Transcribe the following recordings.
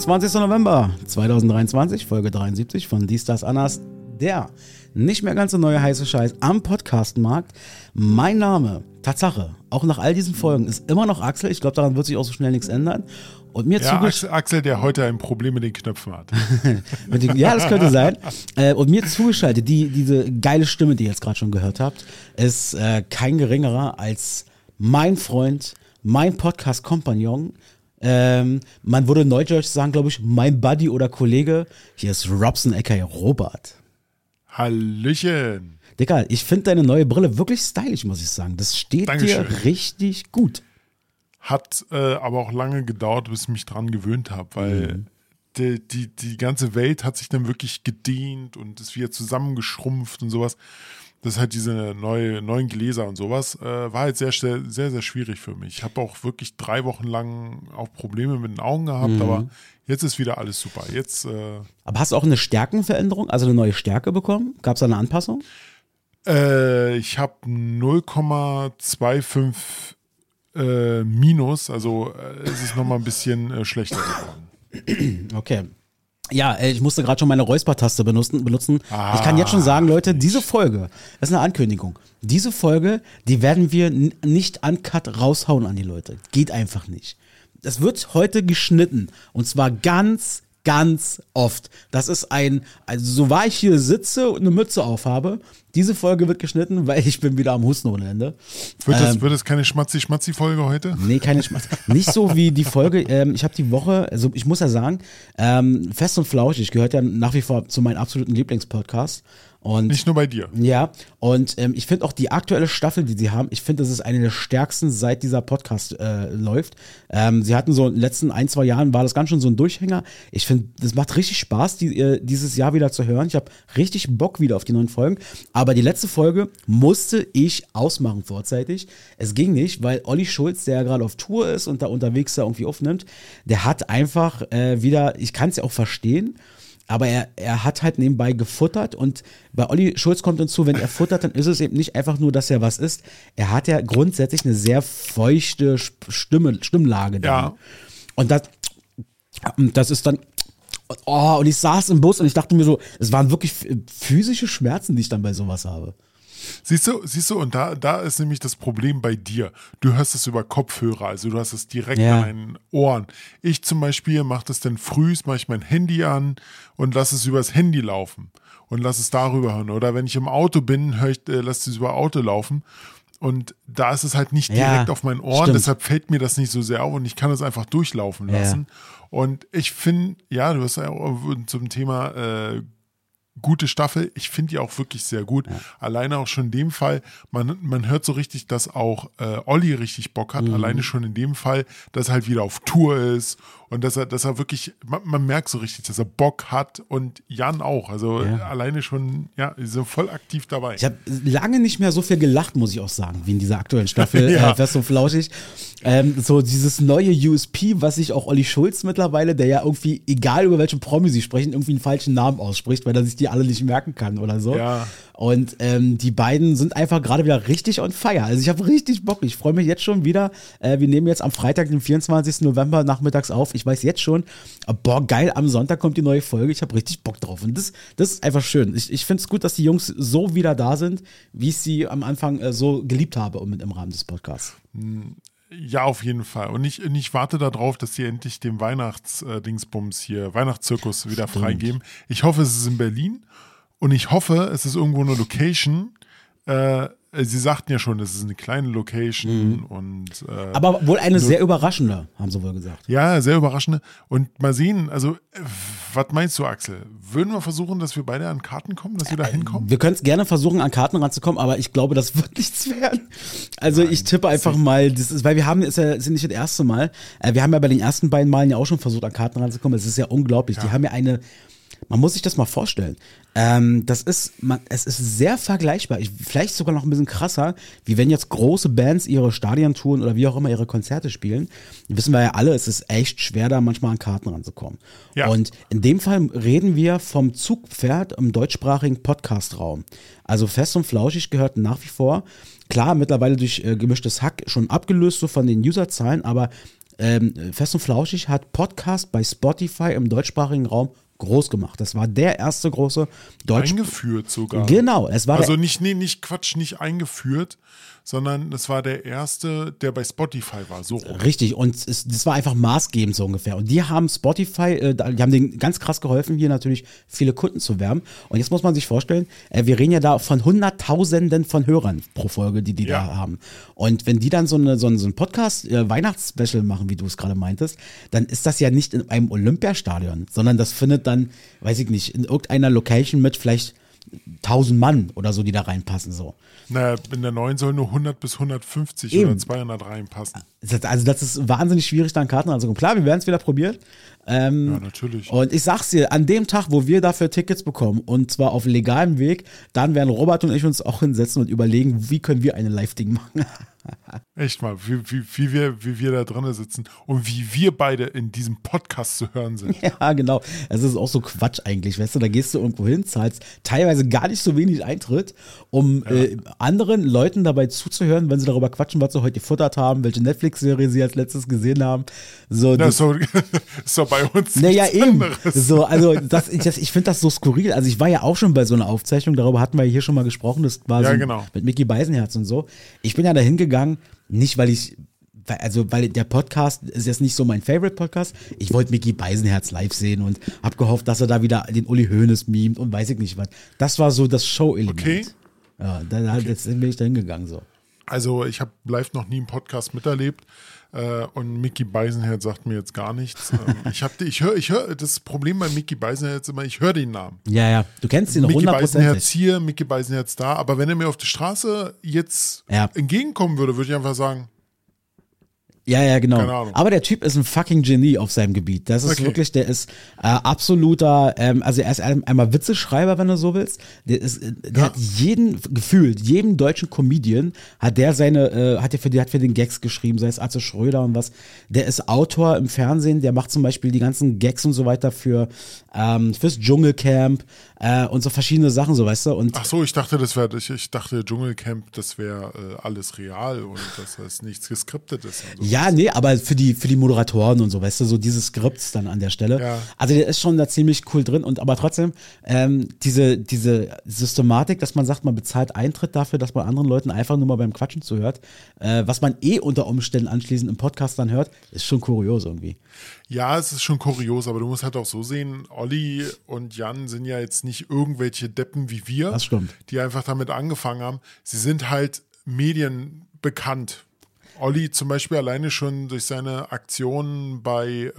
28. November 2023, Folge 73 von Dies, das, Ananas, der nicht mehr ganz so neue heiße Scheiß am Podcastmarkt. Mein Name, Tatsache, auch nach all diesen Folgen, ist immer noch Axel. Ich glaube, daran wird sich auch so schnell nichts ändern. Und mir Axel, der heute ein Problem mit den Knöpfen hat. Ja, das könnte sein. Und mir zugeschaltet, diese geile Stimme, die ihr jetzt gerade schon gehört habt, ist kein geringerer als mein Freund, mein Podcast-Kompagnon. Man würde neudeutsch sagen, glaube ich, mein Buddy oder Kollege. Hier ist Robson Ecker, Robert. Hallöchen. Digga, ich finde deine neue Brille wirklich stylisch, muss ich sagen. Das steht dir richtig gut. Hat aber auch lange gedauert, bis ich mich dran gewöhnt habe, weil die ganze Welt hat sich dann wirklich gedehnt und ist wieder zusammengeschrumpft und sowas. Das ist halt diese neuen Gläser und sowas. War halt sehr, sehr schwierig für mich. Ich habe auch wirklich 3 Wochen lang auch Probleme mit den Augen gehabt, aber jetzt ist wieder alles super. Jetzt, aber hast du auch eine Stärkenveränderung, also eine neue Stärke bekommen? Gab es da eine Anpassung? Ich habe 0,25 minus, also es ist nochmal ein bisschen schlechter geworden. Okay. Ja, ich musste gerade schon meine Räuspertaste benutzen. Ich kann jetzt schon sagen, Leute, diese Folge, das ist eine Ankündigung, diese Folge, die werden wir nicht uncut raushauen an die Leute. Geht einfach nicht. Das wird heute geschnitten und zwar ganz, ganz oft. Das ist also so wahr ich hier sitze und eine Mütze aufhabe, diese Folge wird geschnitten, weil ich bin wieder am Husten ohne Ende. Wird das keine Schmatzi-Schmatzi-Folge heute? Nee, keine Schmatzi. Nicht so wie die Folge, ich habe die Woche, also ich muss ja sagen, Fest und Flauschig gehört ja nach wie vor zu meinen absoluten Lieblingspodcasts. Und nicht nur bei dir. Ja, und ich finde auch die aktuelle Staffel, die sie haben, ich finde, das ist eine der stärksten, seit dieser Podcast läuft. Sie hatten so in den letzten 1-2 Jahren, war das ganz schön so ein Durchhänger. Ich finde, das macht richtig Spaß, dieses Jahr wieder zu hören. Ich habe richtig Bock wieder auf die neuen Folgen. Aber die letzte Folge musste ich ausmachen vorzeitig. Es ging nicht, weil Olli Schulz, der ja gerade auf Tour ist und da unterwegs da irgendwie aufnimmt, der hat einfach wieder, ich kann es ja auch verstehen, aber er hat halt nebenbei gefuttert und bei Olli Schulz kommt hinzu, wenn er futtert, dann ist es eben nicht einfach nur, dass er was isst. Er hat ja grundsätzlich eine sehr feuchte Stimmlage da. Ja. Und das ist dann... Oh, und ich saß im Bus und ich dachte mir so, es waren wirklich physische Schmerzen, die ich dann bei sowas habe. Siehst du, und da ist nämlich das Problem bei dir. Du hörst es über Kopfhörer, also du hast es direkt an deinen Ohren. Ich zum Beispiel mache das dann frühs, mache ich mein Handy an und lasse es übers Handy laufen und lasse es darüber hören. Oder wenn ich im Auto bin, lasse ich es über Auto laufen. Und da ist es halt nicht direkt auf meinen Ohren, stimmt. Deshalb fällt mir das nicht so sehr auf und ich kann das einfach durchlaufen lassen. Ja. Und ich finde, ja, du hast ja auch zum Thema gute Staffel, ich finde die auch wirklich sehr gut. Ja. Alleine auch schon in dem Fall, man hört so richtig, dass auch Olli richtig Bock hat, alleine schon in dem Fall, dass er halt wieder auf Tour ist und dass er wirklich, man merkt so richtig, dass er Bock hat und Jan auch, also alleine schon, ja, so voll aktiv dabei. Ich habe lange nicht mehr so viel gelacht, muss ich auch sagen, wie in dieser aktuellen Staffel, Fest und Flauschig. So dieses neue USP, was sich auch Olli Schulz mittlerweile, der ja irgendwie, egal über welchen Promi sie sprechen, irgendwie einen falschen Namen ausspricht, weil er sich die alle nicht merken kann oder so. Ja. Und die beiden sind einfach gerade wieder richtig on fire. Also ich habe richtig Bock. Ich freue mich jetzt schon wieder. Wir nehmen jetzt am Freitag, den 24. November nachmittags auf. Ich weiß jetzt schon, boah, geil, am Sonntag kommt die neue Folge. Ich habe richtig Bock drauf. Und das ist einfach schön. Ich finde es gut, dass die Jungs so wieder da sind, wie ich sie am Anfang so geliebt habe und mit im Rahmen des Podcasts. Ja, auf jeden Fall. Und ich warte darauf, dass sie endlich den Weihnachtsdingsbums hier, Weihnachtszirkus wieder freigeben. Ich hoffe, es ist in Berlin. Und ich hoffe, es ist irgendwo eine Location. Sie sagten ja schon, es ist eine kleine Location. Und, aber wohl eine sehr überraschende, haben sie wohl gesagt. Ja, sehr überraschende. Und mal sehen, also, was meinst du, Axel? Würden wir versuchen, dass wir beide an Karten kommen, dass wir da hinkommen? Wir können es gerne versuchen, an Karten ranzukommen, aber ich glaube, das wird nichts werden. Also nein, ich tippe einfach mal, das ist, weil wir haben, ist ja nicht das erste Mal, wir haben ja bei den ersten beiden Malen ja auch schon versucht, an Karten ranzukommen. Es ist ja unglaublich. Ja. Die haben ja eine... Man muss sich das mal vorstellen. Es ist sehr vergleichbar, vielleicht sogar noch ein bisschen krasser, wie wenn jetzt große Bands ihre Stadiontouren oder wie auch immer ihre Konzerte spielen. Wissen wir ja alle, es ist echt schwer, da manchmal an Karten ranzukommen. Ja. Und in dem Fall reden wir vom Zugpferd im deutschsprachigen Podcast-Raum. Also Fest und Flauschig gehört nach wie vor, klar, mittlerweile durch Gemischtes Hack schon abgelöst, so von den Userzahlen, aber Fest und Flauschig hat Podcast bei Spotify im deutschsprachigen Raum groß gemacht. Das war der erste große Deutsch... Eingeführt sogar. Genau. Es war also nicht eingeführt, sondern es war der erste, der bei Spotify war. So rum. Richtig. Und das war einfach maßgebend so ungefähr. Und die haben Spotify, die haben denen ganz krass geholfen, hier natürlich viele Kunden zu werben. Und jetzt muss man sich vorstellen, wir reden ja da von Hunderttausenden von Hörern pro Folge, die ja da haben. Und wenn die dann so einen Podcast, Weihnachtsspecial machen, wie du es gerade meintest, dann ist das ja nicht in einem Olympiastadion, sondern das findet dann, weiß ich nicht, in irgendeiner Location mit vielleicht 1000 Mann oder so, die da reinpassen. So. Naja, in der neuen sollen nur 100 bis 150 eben oder 200 reinpassen. Also das ist wahnsinnig schwierig, da an Karten ranzukommen. Klar, wir werden es wieder probieren. Ja, natürlich. Und ich sag's dir, an dem Tag, wo wir dafür Tickets bekommen, und zwar auf legalem Weg, dann werden Robert und ich uns auch hinsetzen und überlegen, wie können wir eine Live-Ding machen. Echt mal, wie wir da drin sitzen und wie wir beide in diesem Podcast zu hören sind. Ja, genau. Es ist auch so Quatsch eigentlich, weißt du, da gehst du irgendwo hin, zahlst teilweise gar nicht so wenig Eintritt, um anderen Leuten dabei zuzuhören, wenn sie darüber quatschen, was sie heute gefuttert haben, welche Netflix-Serie sie als letztes gesehen haben. So, das ist doch bei uns naja, eben. So, also ich finde das so skurril. Also ich war ja auch schon bei so einer Aufzeichnung, darüber hatten wir hier schon mal gesprochen, das war ja, genau, mit Mickey Beisenherz und so. Ich bin ja dahin gegangen, nicht weil der Podcast ist jetzt nicht so mein Favorite-Podcast. Ich wollte Mickey Beisenherz live sehen und habe gehofft, dass er da wieder den Uli Hoeneß mimt und weiß ich nicht was. Das war so das Show-Element. Okay. Ja, jetzt bin ich da hingegangen so. Also ich habe live noch nie einen Podcast miterlebt. Und Mickey Beisenherz sagt mir jetzt gar nichts. Ich höre das Problem bei Mickey Beisenherz immer, ich höre den Namen. Ja, ja, du kennst ihn noch 100%. Mickey Beisenherz hier, Mickey Beisenherz da, aber wenn er mir auf die Straße jetzt entgegenkommen würde, würde ich einfach sagen, ja, ja, genau. Keine Ahnung. Aber der Typ ist ein fucking Genie auf seinem Gebiet. Das ist wirklich, der ist absoluter, also er ist einmal Witzeschreiber, wenn du so willst. Der hat jedem deutschen Comedian hat der seine, hat für den Gags geschrieben, sei es Atze Schröder und was. Der ist Autor im Fernsehen, der macht zum Beispiel die ganzen Gags und so weiter fürs Dschungelcamp und so verschiedene Sachen, so, weißt du. Und ach so, ich dachte Dschungelcamp, das wäre alles real und dass das nichts geskriptet ist. Und so. Ja, nee, aber für die Moderatoren und so, weißt du, so diese Skripts dann an der Stelle. Ja. Also der ist schon da ziemlich cool drin, und aber trotzdem diese Systematik, dass man sagt, man bezahlt Eintritt dafür, dass man anderen Leuten einfach nur mal beim Quatschen zuhört, was man unter Umständen anschließend im Podcast dann hört, ist schon kurios irgendwie. Ja, es ist schon kurios, aber du musst halt auch so sehen, Olli und Jan sind ja jetzt nicht irgendwelche Deppen wie wir, das stimmt, die einfach damit angefangen haben. Sie sind halt medienbekannt. Olli zum Beispiel alleine schon durch seine Aktionen bei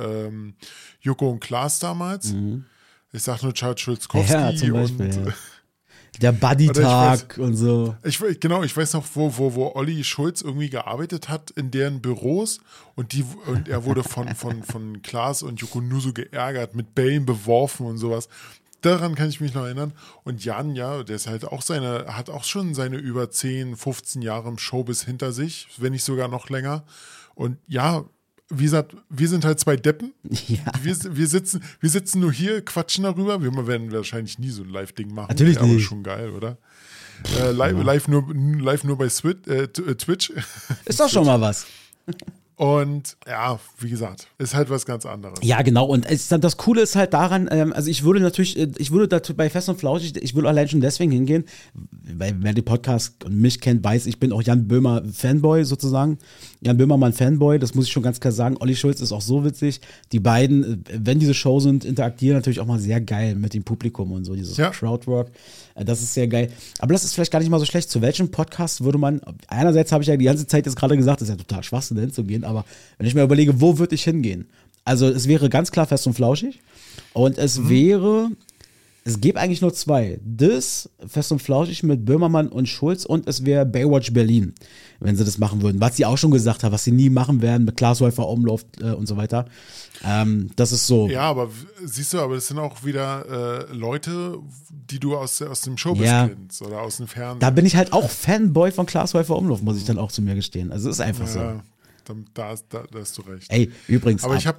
Joko und Klaas damals. Mhm. Ich sag nur Charles Schulzkowski, ja, zum Beispiel, und der Buddy-Tag und so. Ich weiß noch, wo Olli Schulz irgendwie gearbeitet hat in deren Büros, und er wurde von Klaas und Joko nur so geärgert, mit Bällen beworfen und sowas. Daran kann ich mich noch erinnern. Und Jan, ja, der ist halt auch hat auch schon seine über 10, 15 Jahre im Showbiz hinter sich, wenn nicht sogar noch länger. Und ja, wie gesagt, wir sind halt zwei Deppen. Ja. Wir sitzen nur hier, quatschen darüber. Wir werden wahrscheinlich nie so ein Live-Ding machen. Natürlich nicht. Aber schon geil, oder? Live nur bei Twitch. Ist doch schon mal was. Und ja, wie gesagt, ist halt was ganz anderes. Ja, genau. Und das Coole ist halt daran, also ich würde bei Fest und Flauschig, ich würde allein schon deswegen hingehen, weil wer den Podcast und mich kennt, weiß, ich bin auch Jan Böhmer Fanboy sozusagen. Jan Böhmermann Fanboy, das muss ich schon ganz klar sagen. Olli Schulz ist auch so witzig. Die beiden, wenn diese Show sind, interagieren natürlich auch mal sehr geil mit dem Publikum und so, dieses Crowdwork. Das ist sehr geil. Aber das ist vielleicht gar nicht mal so schlecht. Zu welchem Podcast würde man, einerseits habe ich ja die ganze Zeit jetzt gerade gesagt, das ist ja total Schwachsinn hinzugehen, aber wenn ich mir überlege, wo würde ich hingehen? Also es wäre ganz klar Fest und Flauschig, und es wäre, es gäbe eigentlich nur zwei. Dies, Fest und Flauschig mit Böhmermann und Schulz, und es wäre Baywatch Berlin, wenn sie das machen würden. Was sie auch schon gesagt haben, was sie nie machen werden mit Klaas Heufer Umlauf und so weiter. Das ist so. Ja, aber siehst du, aber das sind auch wieder Leute, die du aus dem Showbiz kennst oder aus dem Fernsehen. Da bin ich halt auch Fanboy von Klaas Heufer Umlauf, muss ich dann auch zu mir gestehen. Also es ist einfach so. Da hast du recht. Ey, übrigens. Aber ich habe,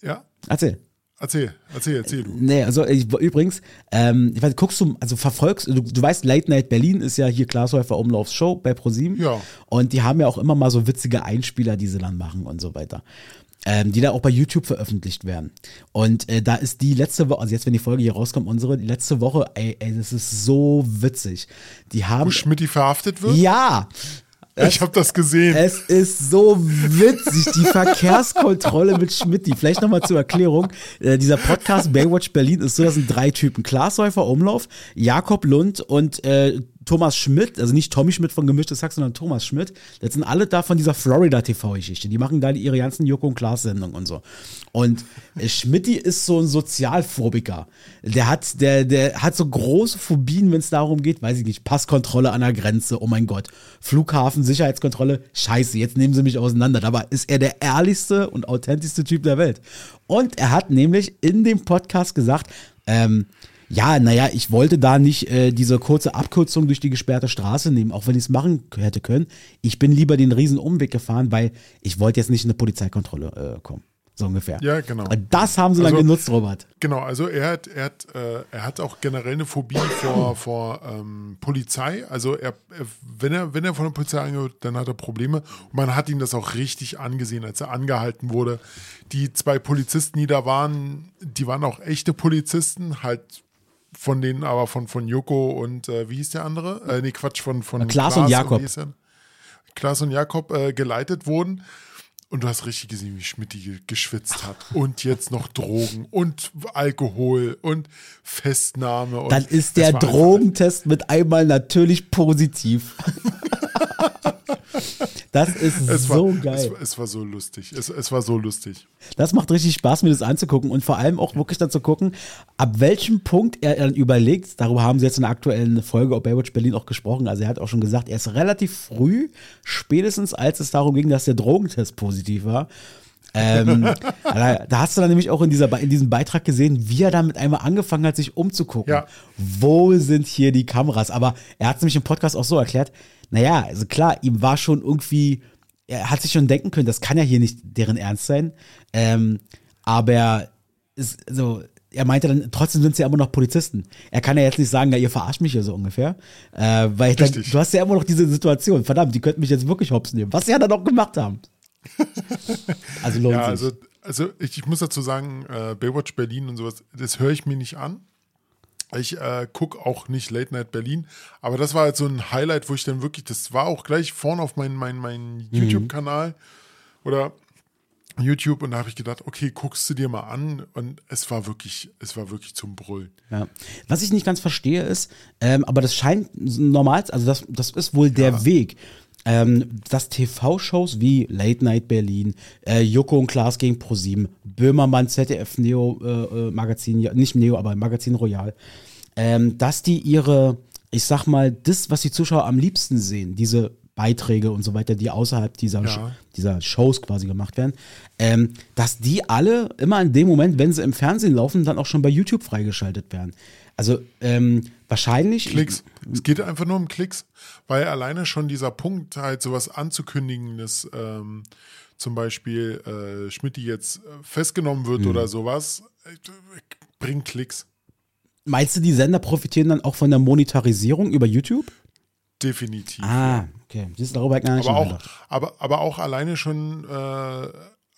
ja. Erzähl. Erzähl du. Nee, also ich weiß, guckst du, also verfolgst, du weißt, Late Night Berlin ist ja hier Klaas Heufer Umlaufs Show bei ProSieben. Ja. Und die haben ja auch immer mal so witzige Einspieler, die sie dann machen und so weiter. Die da auch bei YouTube veröffentlicht werden. Und da ist die letzte Woche, also jetzt, wenn die Folge hier rauskommt, unsere letzte Woche, ey, das ist so witzig. Die haben. Wo Schmitty verhaftet wird? Ja! Ich habe das gesehen. Es ist so witzig, die Verkehrskontrolle mit Schmitty. Vielleicht nochmal zur Erklärung. Dieser Podcast Baywatch Berlin ist so, das sind drei Typen. Klaas Heufer Umlauf, Jakob Lund und Thomas Schmidt, also nicht Tommy Schmidt von Gemischtes Hack, sondern Thomas Schmidt. Das sind alle da von dieser Florida-TV-Geschichte. Die machen da ihre ganzen Joko- und Klaas-Sendungen und so. Und Schmitty ist so ein Sozialphobiker. Der hat so große Phobien, wenn es darum geht, weiß ich nicht, Passkontrolle an der Grenze, oh mein Gott. Flughafen, Sicherheitskontrolle, scheiße, jetzt nehmen sie mich auseinander. Dabei ist er der ehrlichste und authentischste Typ der Welt. Und er hat nämlich in dem Podcast gesagt, ich wollte da nicht diese kurze Abkürzung durch die gesperrte Straße nehmen, auch wenn ich es machen hätte können. Ich bin lieber den riesen Umweg gefahren, weil ich wollte jetzt nicht in eine Polizeikontrolle kommen. So ungefähr. Ja, genau. Und das haben sie dann genutzt, Robert. Genau, also er hat auch generell eine Phobie vor Polizei. Also wenn er von der Polizei angehört, dann hat er Probleme. Und man hat ihm das auch richtig angesehen, als er angehalten wurde. Die zwei Polizisten, die da waren, die waren auch echte Polizisten, halt von denen aber von Joko und wie hieß der andere? Von Klaas und Jakob. Klaas und Jakob geleitet wurden. Und du hast richtig gesehen, wie Schmitty geschwitzt hat. Und jetzt noch Drogen und Alkohol und Festnahme. Und dann ist der Drogentest mit einmal natürlich positiv. Das ist so geil. Es war so lustig. Es war so lustig. Das macht richtig Spaß, mir das anzugucken und vor allem auch wirklich dann zu gucken, ab welchem Punkt er dann überlegt, darüber haben sie jetzt in der aktuellen Folge auf Baywatch Berlin auch gesprochen, also er hat auch schon gesagt, er ist relativ früh, spätestens als es darum ging, dass der Drogentest positiv war, da hast du dann nämlich auch in diesem Beitrag gesehen, wie er damit einmal angefangen hat, sich umzugucken. Ja. Wo sind hier die Kameras? Aber er hat es nämlich im Podcast auch so erklärt, naja, also klar, ihm war schon irgendwie, er hat sich schon denken können, das kann ja hier nicht deren Ernst sein. Aber er meinte dann, trotzdem sind es ja immer noch Polizisten. Er kann ja jetzt nicht sagen, ja, ihr verarscht mich hier so ungefähr. Weil dann, du hast ja immer noch diese Situation, verdammt, die könnten mich jetzt wirklich hops nehmen. Was sie ja dann auch gemacht haben. Also lohnt ja, sich. Also ich muss dazu sagen, Baywatch Berlin und sowas, das höre ich mir nicht an. Ich gucke auch nicht Late Night Berlin, aber das war halt so ein Highlight, wo ich dann wirklich, das war auch gleich vorne auf meinen YouTube-Kanal oder YouTube, und da habe ich gedacht, okay, guckst du dir mal an, und es war wirklich zum Brüllen. Ja. Was ich nicht ganz verstehe ist, aber das scheint normal, also das ist wohl der Weg. Dass TV-Shows wie Late Night Berlin, Joko und Klaas gegen ProSieben, Böhmermann, ZDF, Neo, Magazin, nicht Neo, aber Magazin Royal, dass die ihre, ich sag mal, das, was die Zuschauer am liebsten sehen, diese Beiträge und so weiter, die außerhalb dieser Shows quasi gemacht werden, dass die alle immer in dem Moment, wenn sie im Fernsehen laufen, dann auch schon bei YouTube freigeschaltet werden. Also wahrscheinlich Klicks. Es geht einfach nur um Klicks, weil alleine schon dieser Punkt, halt sowas anzukündigen, dass zum Beispiel Schmitty jetzt festgenommen wird oder sowas, bringt Klicks. Meinst du, die Sender profitieren dann auch von der Monetarisierung über YouTube? Definitiv. Ah, okay. Das ist darüber gar nicht nachgedacht. Aber auch alleine schon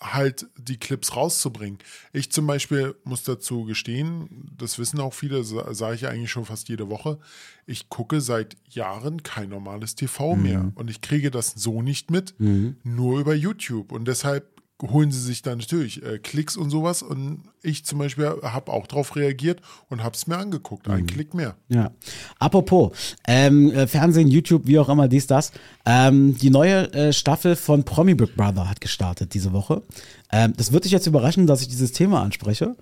halt die Clips rauszubringen. Ich zum Beispiel muss dazu gestehen, das wissen auch viele, sage ich ja eigentlich schon fast jede Woche, ich gucke seit Jahren kein normales TV mehr und ich kriege das so nicht mit, nur über YouTube, und deshalb holen sie sich dann natürlich Klicks und sowas, und ich zum Beispiel habe auch drauf reagiert und habe es mir angeguckt, einen Klick mehr. Ja. Apropos, Fernsehen, YouTube, wie auch immer, dies, das, die neue Staffel von Promi Big Brother hat gestartet diese Woche. Das wird dich jetzt überraschen, dass ich dieses Thema anspreche.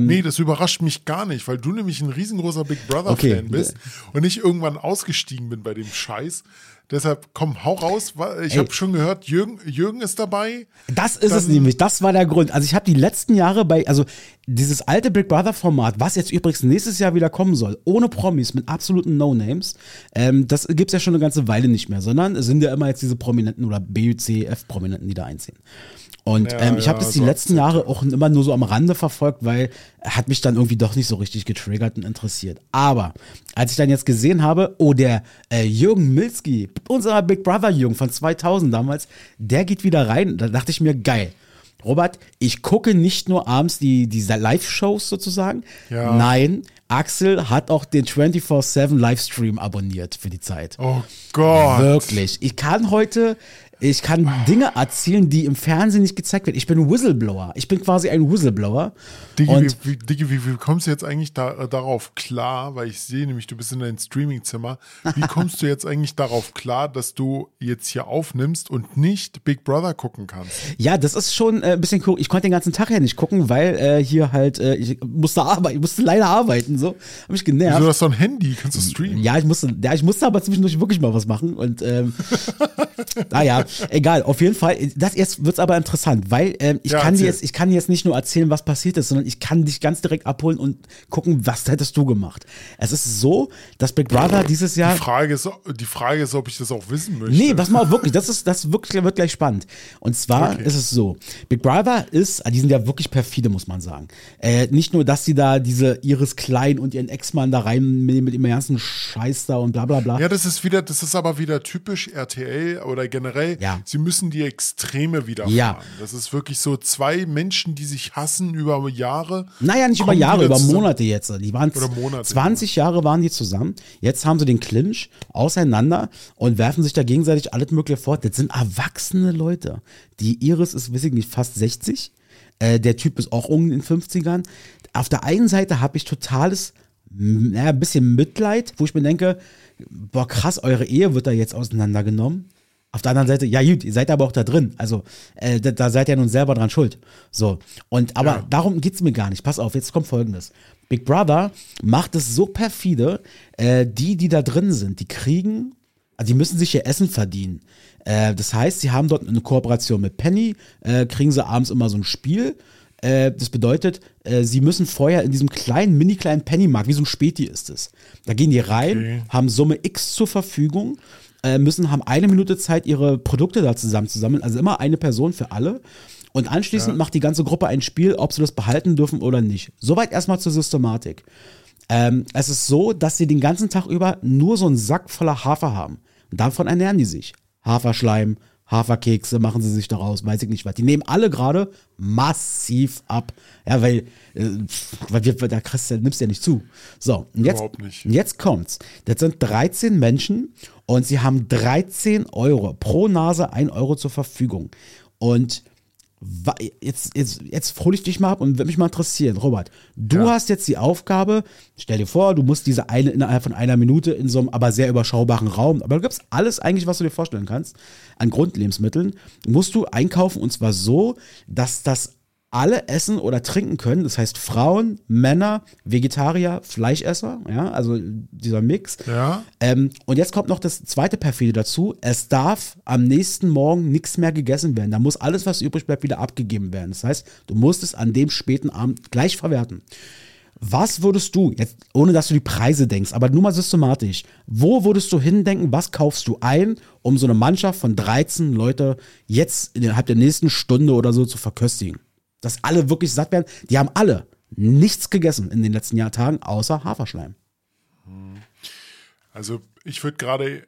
Nee, das überrascht mich gar nicht, weil du nämlich ein riesengroßer Big Brother-Fan bist und ich irgendwann ausgestiegen bin bei dem Scheiß. Deshalb, komm, hau raus. Ich habe schon gehört, Jürgen ist dabei. Das ist es nämlich. Das war der Grund. Also ich habe die letzten Jahre also dieses alte Big Brother Format, was jetzt übrigens nächstes Jahr wieder kommen soll, ohne Promis, mit absoluten No-Names, das gibt's ja schon eine ganze Weile nicht mehr, sondern es sind ja immer jetzt diese Prominenten oder BUCF-Prominenten, die da einziehen. Und ich habe das die letzten Jahre auch immer nur so am Rande verfolgt, weil hat mich dann irgendwie doch nicht so richtig getriggert und interessiert. Aber als ich dann jetzt gesehen habe, der Jürgen Milski, unser Big Brother Jürgen von 2000 damals, der geht wieder rein. Da dachte ich mir, geil. Robert, ich gucke nicht nur abends diese Live-Shows sozusagen. Ja. Nein, Axel hat auch den 24/7-Livestream abonniert für die Zeit. Oh Gott. Wirklich. Ich kann Dinge erzielen, die im Fernsehen nicht gezeigt werden. Ich bin Whistleblower. Ich bin quasi ein Whistleblower. Digi, wie kommst du jetzt eigentlich darauf klar, weil ich sehe nämlich, du bist in deinem Streamingzimmer. Wie kommst du jetzt eigentlich darauf klar, dass du jetzt hier aufnimmst und nicht Big Brother gucken kannst? Ja, das ist schon ein bisschen cool. Ich konnte den ganzen Tag ja nicht gucken, weil hier halt, ich musste arbeiten, ich musste leider arbeiten. So, hab mich genervt. Wieso, du hast so ein Handy, kannst du streamen? Ja, ich musste aber zwischendurch wirklich mal was machen. Und naja, egal, auf jeden Fall. Das jetzt wird's aber interessant, weil ich kann dir jetzt nicht nur erzählen, was passiert ist, sondern ich kann dich ganz direkt abholen und gucken, was hättest du gemacht. Es ist so, dass Big Brother dieses Jahr... Die Frage ist, ob ich das auch wissen möchte. Nee, pass mal, wirklich, das wird gleich spannend. Und zwar ist es so, Big Brother die sind ja wirklich perfide, muss man sagen. Nicht nur, dass sie da diese Iris Klein und ihren Ex-Mann da rein mit dem ganzen Scheiß da und bla bla bla. Ja, das ist aber wieder typisch RTL oder generell, sie müssen die Extreme wiederfahren. Ja. Das ist wirklich so zwei Menschen, die sich hassen über Jahre. Naja, nicht über Jahre, über Monate jetzt. Die waren oder Monate, 20 Jahre waren die zusammen. Jetzt haben sie den Clinch auseinander und werfen sich da gegenseitig alles Mögliche fort. Das sind erwachsene Leute. Die Iris ist, weiß ich nicht, fast 60. Der Typ ist auch in den 50ern. Auf der einen Seite habe ich totales, ein bisschen Mitleid, wo ich mir denke, boah krass, eure Ehe wird da jetzt auseinandergenommen. Auf der anderen Seite, ja gut, ihr seid aber auch da drin. Also, da seid ihr nun selber dran schuld. So. Aber darum geht's mir gar nicht. Pass auf, jetzt kommt Folgendes. Big Brother macht es so perfide, die da drin sind, die müssen sich ihr Essen verdienen. Das heißt, sie haben dort eine Kooperation mit Penny, kriegen sie abends immer so ein Spiel. Das bedeutet, sie müssen vorher in diesem kleinen, mini kleinen Pennymarkt, wie so ein Späti ist es. Da gehen die rein, haben Summe X zur Verfügung, haben 1 Minute Zeit, ihre Produkte da zusammenzusammeln. Also immer eine Person für alle. Und anschließend macht die ganze Gruppe ein Spiel, ob sie das behalten dürfen oder nicht. Soweit erstmal zur Systematik. Es ist so, dass sie den ganzen Tag über nur so einen Sack voller Hafer haben. Und davon ernähren die sich. Haferschleim, Haferkekse machen sie sich daraus, weiß ich nicht was. Die nehmen alle gerade massiv ab. Ja, weil da nimmst du ja nicht zu. So, und jetzt, überhaupt nicht. Jetzt kommt's. Das sind 13 Menschen und sie haben 13 Euro. Pro Nase 1 Euro zur Verfügung. Und jetzt hol ich dich mal ab und würde mich mal interessieren, Robert. Du hast jetzt die Aufgabe, stell dir vor, du musst diese eine innerhalb von 1 Minute in so einem aber sehr überschaubaren Raum, aber du gibst alles eigentlich, was du dir vorstellen kannst, an Grundlebensmitteln, musst du einkaufen und zwar so, dass das alle essen oder trinken können. Das heißt Frauen, Männer, Vegetarier, Fleischesser, ja, also dieser Mix. Ja. Und jetzt kommt noch das zweite perfide dazu. Es darf am nächsten Morgen nichts mehr gegessen werden. Da muss alles, was übrig bleibt, wieder abgegeben werden. Das heißt, du musst es an dem späten Abend gleich verwerten. Was würdest du, jetzt ohne dass du die Preise denkst, aber nur mal systematisch, wo würdest du hindenken, was kaufst du ein, um so eine Mannschaft von 13 Leute jetzt innerhalb der nächsten Stunde oder so zu verköstigen? Dass alle wirklich satt werden. Die haben alle nichts gegessen in den letzten Jahrtagen, außer Haferschleim. Also ich würde gerade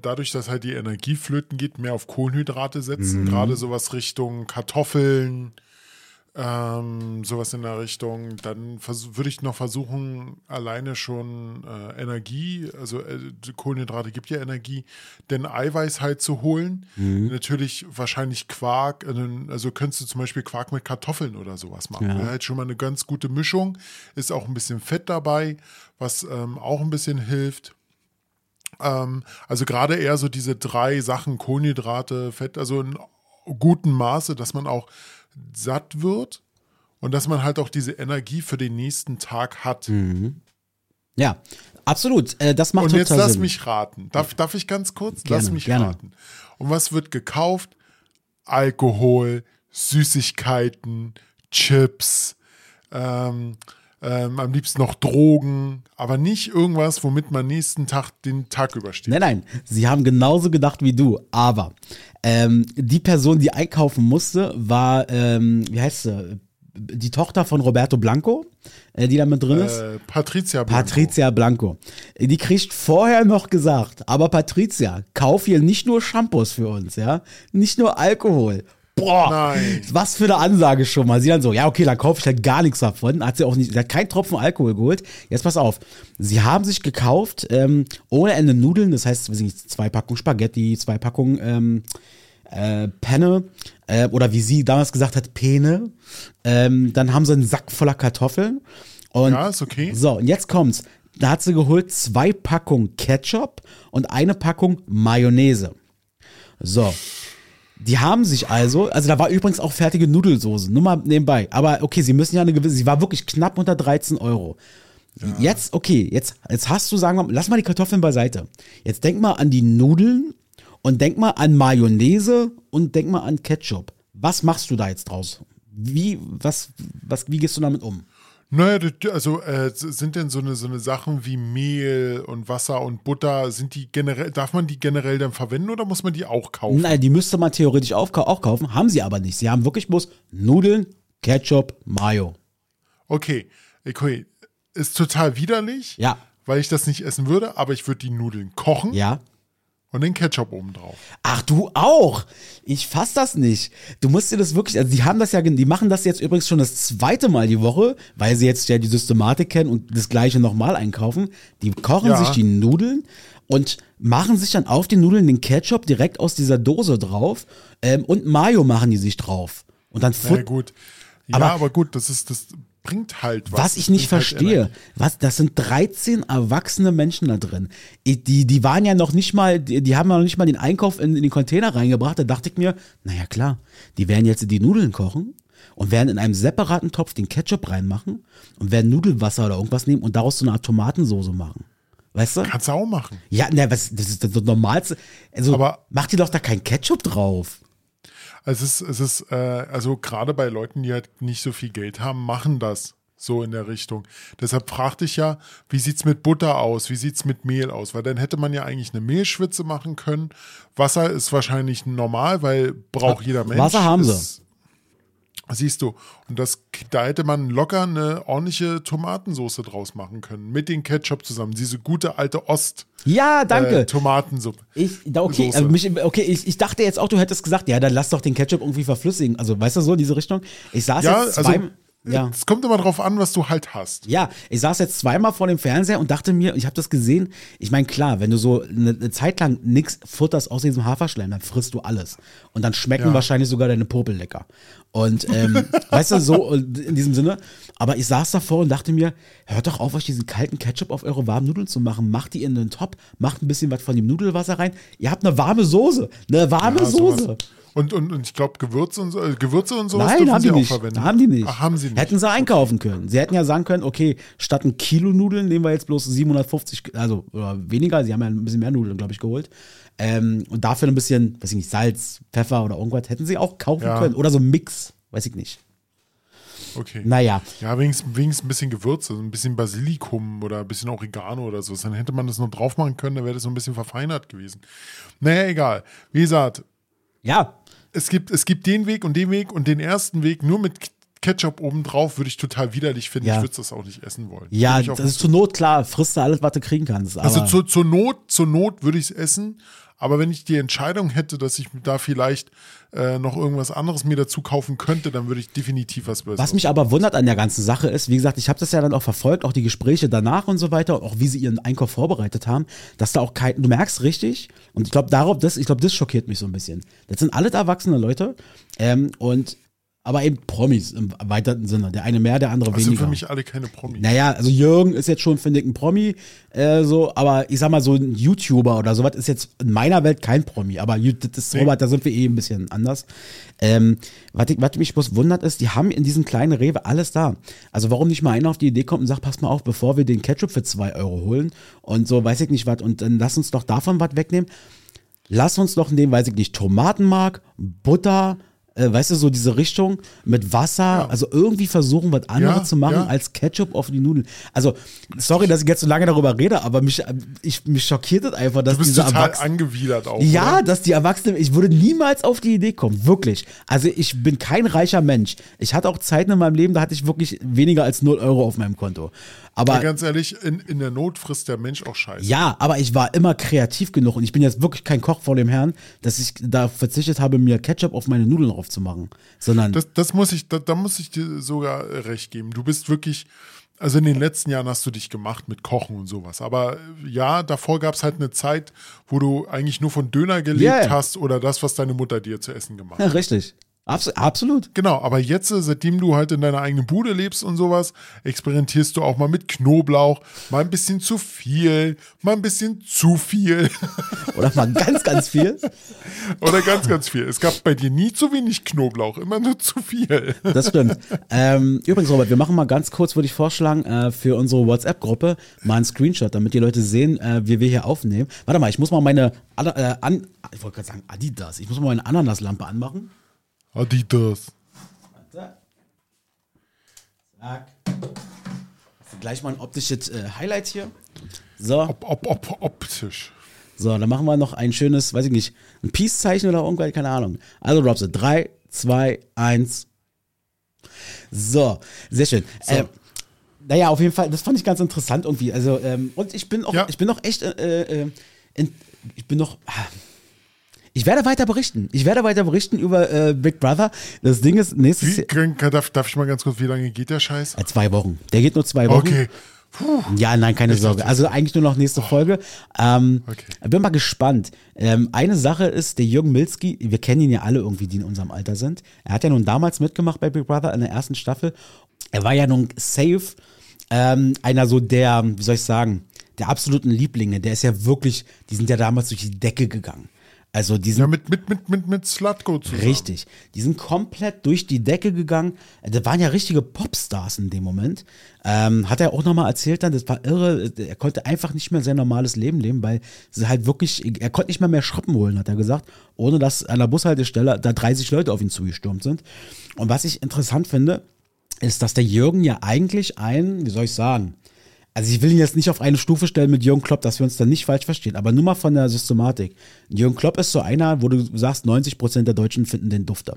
dadurch, dass halt die Energie flöten geht, mehr auf Kohlenhydrate setzen. Mhm. Gerade sowas Richtung Kartoffeln, sowas in der Richtung. Dann würde ich noch versuchen, alleine schon Energie, also Kohlenhydrate gibt ja Energie, denn Eiweiß halt zu holen. Mhm. Natürlich wahrscheinlich Quark, also könntest du zum Beispiel Quark mit Kartoffeln oder sowas machen. Ja. Halt schon mal eine ganz gute Mischung, ist auch ein bisschen Fett dabei, was auch ein bisschen hilft. Also gerade eher so diese 3 Sachen, Kohlenhydrate, Fett, also in gutem Maße, dass man auch satt wird und dass man halt auch diese Energie für den nächsten Tag hat. Mhm. Ja, Absolut, das macht total Sinn. Und jetzt lass mich raten. Darf ich ganz kurz? Gerne, lass mich raten. Und was wird gekauft? Alkohol, Süßigkeiten, Chips, am liebsten noch Drogen, aber nicht irgendwas, womit man nächsten Tag den Tag übersteht. Nein, sie haben genauso gedacht wie du, aber die Person, die einkaufen musste, war, wie heißt sie, die Tochter von Roberto Blanco, die da mit drin ist. Patricia Blanco. Die kriegt vorher noch gesagt, aber Patricia, kauf hier nicht nur Shampoos für uns, ja, nicht nur Alkohol. Boah, nein. Was für eine Ansage schon mal. Sie dann so, ja okay, dann kaufe ich halt gar nichts davon. Hat sie auch nicht, sie hat keinen Tropfen Alkohol geholt. Jetzt pass auf, sie haben sich gekauft ohne Ende Nudeln, das heißt, weiß ich nicht, 2 Packungen Spaghetti, 2 Packungen Penne oder wie sie damals gesagt hat, Pene. Dann haben sie einen Sack voller Kartoffeln. Und ja, ist okay. So, und jetzt kommt's. Da hat sie geholt 2 Packungen Ketchup und 1 Packung Mayonnaise. So. Die haben sich also da war übrigens auch fertige Nudelsoße, nur mal nebenbei. Aber okay, sie müssen ja eine gewisse, sie war wirklich knapp unter 13 Euro. Ja. Jetzt, okay, jetzt hast du, sagen wir mal, lass mal die Kartoffeln beiseite. Jetzt denk mal an die Nudeln und denk mal an Mayonnaise und denk mal an Ketchup. Was machst du da jetzt draus? Wie gehst du damit um? Naja, also sind denn so eine Sachen wie Mehl und Wasser und Butter, darf man die generell dann verwenden oder muss man die auch kaufen? Nein, die müsste man theoretisch auch kaufen, haben sie aber nicht. Sie haben wirklich bloß Nudeln, Ketchup, Mayo. Okay. Ist total widerlich, ja, weil ich das nicht essen würde, aber ich würde die Nudeln kochen. Ja. Und den Ketchup oben drauf. Ach, du auch? Ich fass das nicht. Du musst dir das wirklich, also die machen das jetzt übrigens schon das 2. Mal die Woche, weil sie jetzt ja die Systematik kennen und das Gleiche nochmal einkaufen. Die kochen sich die Nudeln und machen sich dann auf die Nudeln den Ketchup direkt aus dieser Dose drauf und Mayo machen die sich drauf. Und dann gut. Ja, aber gut, das bringt halt was. Was ich nicht verstehe, das sind 13 erwachsene Menschen da drin. Die waren ja noch nicht mal, die haben ja noch nicht mal den Einkauf in den Container reingebracht. Da dachte ich mir, naja klar, die werden jetzt die Nudeln kochen und werden in einem separaten Topf den Ketchup reinmachen und werden Nudelwasser oder irgendwas nehmen und daraus so eine Art Tomatensoße machen. Weißt du? Kannst du auch machen. Ja, das ist das Normalste. Also, aber mach dir doch da kein Ketchup drauf. Also gerade bei Leuten, die halt nicht so viel Geld haben, machen das so in der Richtung. Deshalb fragte ich ja, wie sieht's mit Butter aus, wie sieht's mit Mehl aus? Weil dann hätte man ja eigentlich eine Mehlschwitze machen können. Wasser ist wahrscheinlich normal, weil braucht jeder Mensch. Wasser haben sie. Siehst du. Und da hätte man locker eine ordentliche Tomatensoße draus machen können. Mit dem Ketchup zusammen. Diese gute alte Ost. Ja, danke. Tomatensuppe. Ich dachte jetzt auch, du hättest gesagt, ja, dann lass doch den Ketchup irgendwie verflüssigen. Also, weißt du, so in diese Richtung. Ich saß jetzt zweimal. Ja. Es kommt immer drauf an, was du halt hast. Ja, ich saß jetzt zweimal vor dem Fernseher und dachte mir, ich habe das gesehen, ich meine klar, wenn du so eine Zeit lang nichts futterst aus diesem Haferschleim, dann frisst du alles. Und dann schmecken wahrscheinlich sogar deine Popel lecker. Und weißt du, so in diesem Sinne. Aber ich saß davor und dachte mir, hört doch auf, euch diesen kalten Ketchup auf eure warmen Nudeln zu machen. Macht die in den Topf, macht ein bisschen was von dem Nudelwasser rein. Ihr habt eine warme Soße. Soße. Und ich glaube, Gewürze und so dürfen sie auch verwenden. Nein, haben die nicht. Ach, haben sie nicht. Hätten sie einkaufen können. Sie hätten ja sagen können, okay, statt 1 Kilo Nudeln nehmen wir jetzt bloß 750, also oder weniger. Sie haben ja ein bisschen mehr Nudeln, glaube ich, geholt. Und dafür ein bisschen, weiß ich nicht, Salz, Pfeffer oder irgendwas hätten sie auch kaufen können. Oder so ein Mix, weiß ich nicht. Okay. Naja. Ja, wenigstens ein bisschen Gewürze, ein bisschen Basilikum oder ein bisschen Oregano oder so. Dann hätte man das noch drauf machen können, dann wäre das so ein bisschen verfeinert gewesen. Naja, egal. Wie gesagt. Ja. Es gibt den Weg und den Weg und den ersten Weg nur mit Ketchup obendrauf würde ich total widerlich finden. Ja. Ich würde das auch nicht essen wollen. Ja, das ist zur Not klar. Frisst du alles, was du kriegen kannst. Aber also zur Not würde ich es essen. Aber wenn ich die Entscheidung hätte, dass ich da vielleicht noch irgendwas anderes mir dazu kaufen könnte, dann würde ich definitiv was Besseres. Was mich aber wundert an der ganzen Sache ist, wie gesagt, ich habe das ja dann auch verfolgt, auch die Gespräche danach und so weiter, und auch wie sie ihren Einkauf vorbereitet haben, dass da auch kein, du merkst richtig, und ich glaube, das schockiert mich so ein bisschen. Das sind alles erwachsene Leute und aber eben Promis im erweiterten Sinne. Der eine mehr, der andere weniger. Das sind für mich alle keine Promis. Naja, also Jürgen ist jetzt schon, finde ich, ein Promi, so, aber ich sag mal, so ein YouTuber oder sowas ist jetzt in meiner Welt kein Promi, aber das ist Robert, da sind wir eh ein bisschen anders. Was mich bloß wundert ist, die haben in diesem kleinen Rewe alles da. Also warum nicht mal einer auf die Idee kommt und sagt, pass mal auf, bevor wir den Ketchup für 2 Euro holen und so, weiß ich nicht was, und dann lass uns doch davon was wegnehmen. Lass uns doch nehmen, weiß ich nicht, Tomatenmark, Butter, weißt du, so diese Richtung mit Wasser, ja. Also irgendwie versuchen, was anderes zu machen als Ketchup auf die Nudeln. Also, sorry, dass ich jetzt so lange darüber rede, aber mich schockiert das einfach, dass diese Erwachsenen... Du bist total angewidert auch, ja, oder? Dass die Erwachsenen... Ich würde niemals auf die Idee kommen, wirklich. Also, ich bin kein reicher Mensch. Ich hatte auch Zeiten in meinem Leben, da hatte ich wirklich weniger als 0 Euro auf meinem Konto. Aber ja, ganz ehrlich, in der Not frisst der Mensch auch Scheiße. Ja, aber ich war immer kreativ genug und ich bin jetzt wirklich kein Koch vor dem Herrn, dass ich da verzichtet habe, mir Ketchup auf meine Nudeln raufzumachen. Sondern da muss ich dir sogar recht geben. Du bist wirklich, also in den letzten Jahren hast du dich gemacht mit Kochen und sowas. Aber ja, davor gab es halt eine Zeit, wo du eigentlich nur von Döner gelebt hast oder das, was deine Mutter dir zu essen gemacht hat. Ja, richtig. Absolut. Genau, aber jetzt, seitdem du halt in deiner eigenen Bude lebst und sowas, experimentierst du auch mal mit Knoblauch, mal ein bisschen zu viel, mal ein bisschen zu viel. Oder mal ganz, ganz viel. Oder ganz, ganz viel. Es gab bei dir nie zu wenig Knoblauch, immer nur zu viel. Das stimmt. Übrigens, Robert, wir machen mal ganz kurz, würde ich vorschlagen, für unsere WhatsApp-Gruppe mal einen Screenshot, damit die Leute sehen, wie wir hier aufnehmen. Warte mal, ich muss mal meine ich wollte gerade sagen Adidas, ich muss mal meine Ananaslampe anmachen. Adidas. Warte. Zack. Gleich mal ein optisches Highlight hier. So. Optisch. So, dann machen wir noch ein schönes, weiß ich nicht, ein Peace-Zeichen oder irgendwas, keine Ahnung. Also, Robson, 3, 2, 1. So, sehr schön. So. Naja, auf jeden Fall, das fand ich ganz interessant irgendwie. Also, und ich werde weiter berichten. Über Big Brother. Das Ding ist, nächstes Jahr... Darf ich mal ganz kurz, wie lange geht der Scheiß? 2 Wochen. Der geht nur 2 Wochen. Okay. Puh. Ja, nein, keine Sorge. Also eigentlich nur noch nächste Folge. Okay. Bin mal gespannt. Eine Sache ist, der Jürgen Milski, wir kennen ihn ja alle irgendwie, die in unserem Alter sind. Er hat ja nun damals mitgemacht bei Big Brother in der ersten Staffel. Er war ja nun safe. Einer so der, wie soll ich sagen, der absoluten Lieblinge. Der ist ja wirklich, die sind ja damals durch die Decke gegangen. Also die sind mit Slatko zusammen. Richtig. Die sind komplett durch die Decke gegangen. Das waren ja richtige Popstars in dem Moment. Hat er auch nochmal erzählt dann, das war irre. Er konnte einfach nicht mehr sein normales Leben leben, weil es halt wirklich, er konnte nicht mehr Schrappen holen, hat er gesagt, ohne dass an der Bushaltestelle da 30 Leute auf ihn zugestürmt sind. Und was ich interessant finde, ist, dass der Jürgen ja eigentlich ein, wie soll ich sagen, also ich will ihn jetzt nicht auf eine Stufe stellen mit Jürgen Klopp, dass wir uns da nicht falsch verstehen, aber nur mal von der Systematik. Jürgen Klopp ist so einer, wo du sagst, 90% der Deutschen finden den Dufter.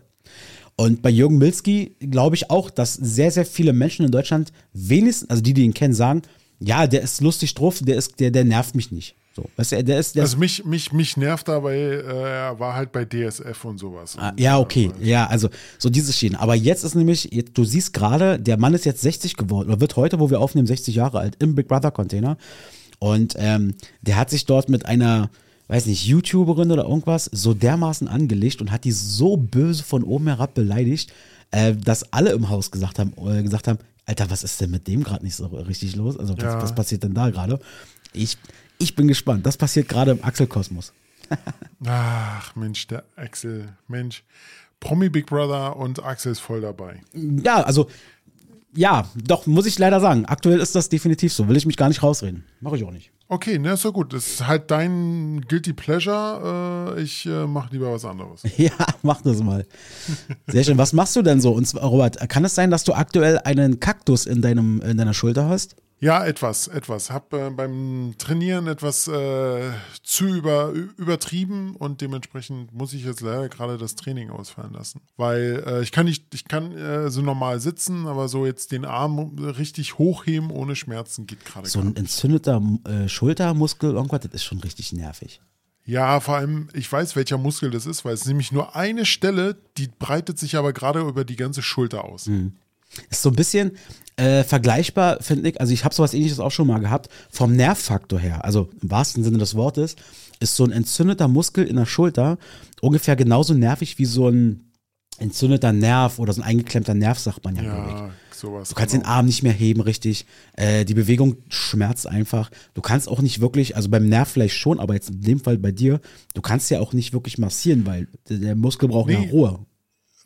Und bei Jürgen Milski glaube ich auch, dass sehr, sehr viele Menschen in Deutschland wenigstens, also die, die ihn kennen, sagen, ja, der ist lustig drauf, der nervt mich nicht. So, weißt du, also mich nervt dabei, er war halt bei DSF und sowas. Ja, okay, ja, also so diese Schiene. Aber jetzt ist nämlich, du siehst gerade, der Mann ist jetzt 60 geworden oder wird heute, wo wir aufnehmen, 60 Jahre alt im Big Brother Container. Und der hat sich dort mit einer, weiß nicht, YouTuberin oder irgendwas so dermaßen angelegt und hat die so böse von oben herab beleidigt, dass alle im Haus gesagt haben, Alter, was ist denn mit dem gerade nicht so richtig los? Also was passiert denn da gerade? Ich bin gespannt. Das passiert gerade im Axel-Kosmos. Ach Mensch, der Axel. Mensch, Promi Big Brother und Axel ist voll dabei. Ja, also, ja, doch, muss ich leider sagen. Aktuell ist das definitiv so. Will ich mich gar nicht rausreden. Mache ich auch nicht. Okay, na ist so gut. Das ist halt dein Guilty Pleasure. Ich mache lieber was anderes. Ja, mach das mal. Sehr schön. Was machst du denn so? Und zwar, Robert, kann es sein, dass du aktuell einen Kaktus in deiner Schulter hast? Ja, etwas. Hab beim Trainieren etwas übertrieben und dementsprechend muss ich jetzt leider gerade das Training ausfallen lassen. Weil ich kann so normal sitzen, aber so jetzt den Arm richtig hochheben ohne Schmerzen geht gerade so gar nicht. So ein entzündeter Schultermuskel, irgendwas, das ist schon richtig nervig. Ja, vor allem, ich weiß, welcher Muskel das ist, weil es nämlich nur eine Stelle, die breitet sich aber gerade über die ganze Schulter aus. Mhm. Ist so ein bisschen vergleichbar, finde ich, also ich habe sowas Ähnliches auch schon mal gehabt, vom Nervfaktor her, also im wahrsten Sinne des Wortes, ist so ein entzündeter Muskel in der Schulter ungefähr genauso nervig wie so ein entzündeter Nerv oder so ein eingeklemmter Nerv, sagt man ja, glaube ich. Sowas, du kannst den Arm nicht mehr heben, richtig. Die Bewegung schmerzt einfach. Du kannst auch nicht wirklich, also beim Nerv vielleicht schon, aber jetzt in dem Fall bei dir, du kannst ja auch nicht wirklich massieren, weil der Muskel braucht ja Ruhe.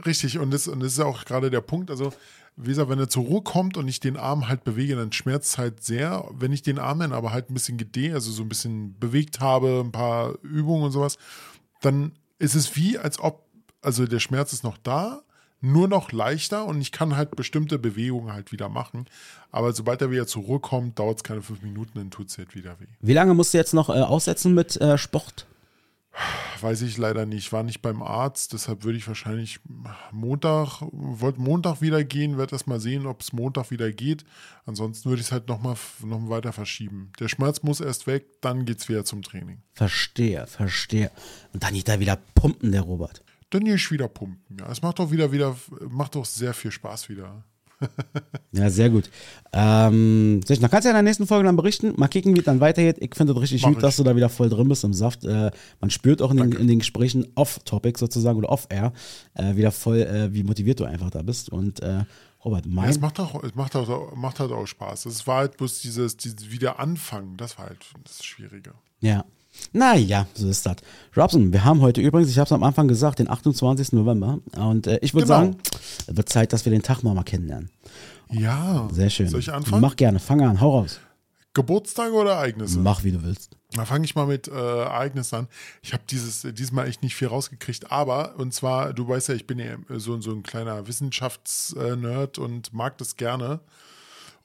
Richtig, und das ist auch gerade der Punkt, also wie gesagt, wenn er zur Ruhe kommt und ich den Arm halt bewege, dann schmerzt es halt sehr. Wenn ich den Arm dann aber halt ein bisschen also so ein bisschen bewegt habe, ein paar Übungen und sowas, dann ist es wie, als ob, also der Schmerz ist noch da, nur noch leichter und ich kann halt bestimmte Bewegungen halt wieder machen. Aber sobald er wieder zur Ruhe kommt, dauert es keine 5 Minuten, dann tut es halt wieder weh. Wie lange musst du jetzt noch aussetzen mit Sport? Weiß ich leider nicht. Ich war nicht beim Arzt, deshalb würde ich wahrscheinlich Montag wieder gehen, werde erst mal sehen, ob es Montag wieder geht. Ansonsten würde ich es halt noch mal weiter verschieben. Der Schmerz muss erst weg, dann geht's wieder zum Training. Verstehe. Und dann geht da wieder pumpen, der Robert. Dann gehe ich wieder pumpen. Ja, es macht doch macht doch sehr viel Spaß wieder. Ja, sehr gut. Dann kannst du ja in der nächsten Folge dann berichten. Mal kicken, wie es dann weitergeht. Ich finde es richtig gut, dass du da wieder voll drin bist im Saft. Man spürt auch in den Gesprächen off-Topic sozusagen oder off-air wieder voll, wie motiviert du einfach da bist. Und Robert, ja, es macht halt auch Spaß. Es war halt bloß dieses Wiederanfangen. Das war halt das Schwierige. Ja. Naja, so ist das. Robson, wir haben heute übrigens, ich habe es am Anfang gesagt, den 28. November. Und ich würde sagen, es wird Zeit, dass wir den Tag mal kennenlernen. Ja. Sehr schön. Soll ich anfangen? Mach gerne, fang an, hau raus. Geburtstage oder Ereignisse? Mach, wie du willst. Da fange ich mal mit Ereignissen an. Ich habe diesmal echt nicht viel rausgekriegt, aber, und zwar, du weißt ja, ich bin ja so ein kleiner Wissenschaftsnerd und mag das gerne.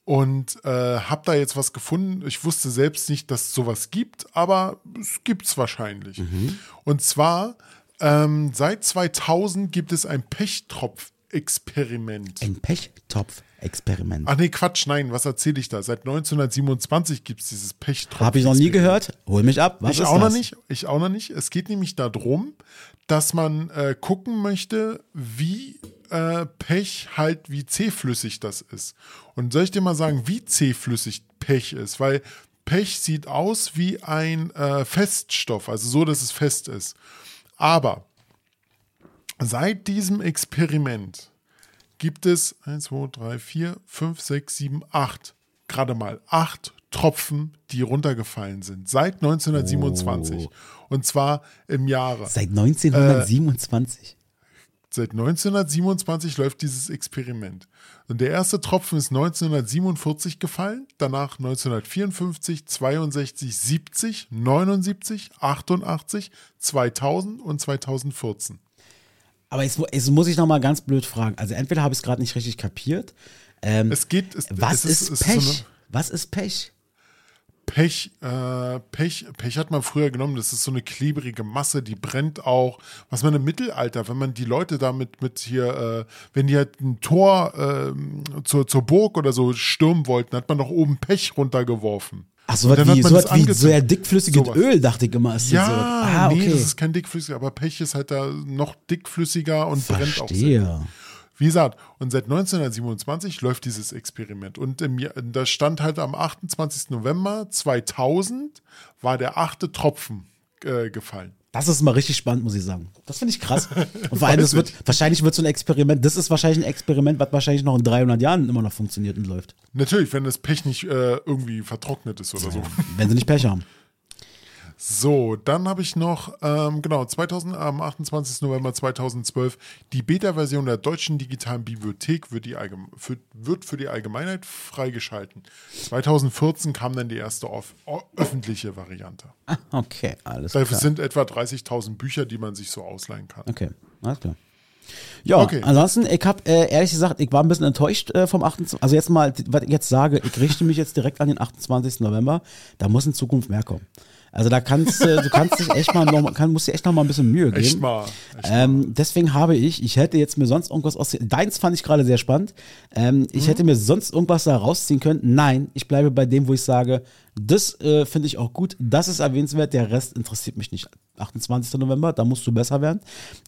Und habe da jetzt was gefunden. Ich wusste selbst nicht, dass es sowas gibt, aber es gibt es wahrscheinlich. Mhm. Und zwar, seit 2000 gibt es ein Pechtropf-Experiment. Ein Pechtopf-Experiment? Ach nee, Quatsch, nein, was erzähle ich da? Seit 1927 gibt es dieses Pechtropf-Experiment. Habe ich noch nie gehört. Hol mich ab. Was ist das? Ich auch noch nicht. Es geht nämlich darum, dass man gucken möchte, wie Pech halt, wie zähflüssig das ist. Und soll ich dir mal sagen, wie zähflüssig Pech ist? Weil Pech sieht aus wie ein Feststoff, also so, dass es fest ist. Aber seit diesem Experiment gibt es 1, 2, 3, 4, 5, 6, 7, 8, gerade mal 8 Tropfen, die runtergefallen sind. Seit 1927. Oh. Und zwar im Jahre. Seit 1927? Seit 1927 läuft dieses Experiment. Und der erste Tropfen ist 1947 gefallen, danach 1954, 62, 70, 79, 88, 2000 und 2014. Aber jetzt muss ich nochmal ganz blöd fragen. Also entweder habe ich es gerade nicht richtig kapiert. Was ist Pech? Was ist Pech? Pech hat man früher genommen, das ist so eine klebrige Masse, die brennt auch. Was man im Mittelalter, wenn man die Leute damit wenn die halt ein Tor zur Burg oder so stürmen wollten, hat man doch oben Pech runtergeworfen. Ach, so dickflüssiges Öl, dachte ich immer. Ist ja, so. Okay. Das ist kein dickflüssiger, aber Pech ist halt da noch dickflüssiger und brennt auch sehr. Wie gesagt, und seit 1927 läuft dieses Experiment. Und da stand halt am 28. November 2000 war der 8. Tropfen gefallen. Das ist mal richtig spannend, muss ich sagen. Das finde ich krass. Und vor allem, das ist wahrscheinlich ein Experiment, was wahrscheinlich noch in 300 Jahren immer noch funktioniert und läuft. Natürlich, wenn das Pech nicht irgendwie vertrocknet ist oder so. Wenn sie nicht Pech haben. So, dann habe ich noch, am 28. November 2012, die Beta-Version der Deutschen Digitalen Bibliothek wird für die Allgemeinheit freigeschalten. 2014 kam dann die erste öffentliche Variante. Okay, alles klar. Das sind etwa 30.000 Bücher, die man sich so ausleihen kann. Okay, alles klar. Ja, okay. Ansonsten, ich habe ehrlich gesagt, ich war ein bisschen enttäuscht vom 28. Also jetzt mal, was ich jetzt sage, ich richte mich jetzt direkt an den 28. November, da muss in Zukunft mehr kommen. Also da musst du dir echt noch mal ein bisschen Mühe geben. Deswegen ich hätte jetzt mir sonst irgendwas deins fand ich gerade sehr spannend. Ich hätte mir sonst irgendwas da rausziehen können. Nein, ich bleibe bei dem, wo ich sage, das finde ich auch gut, das ist erwähnenswert, der Rest interessiert mich nicht. 28. November, da musst du besser werden.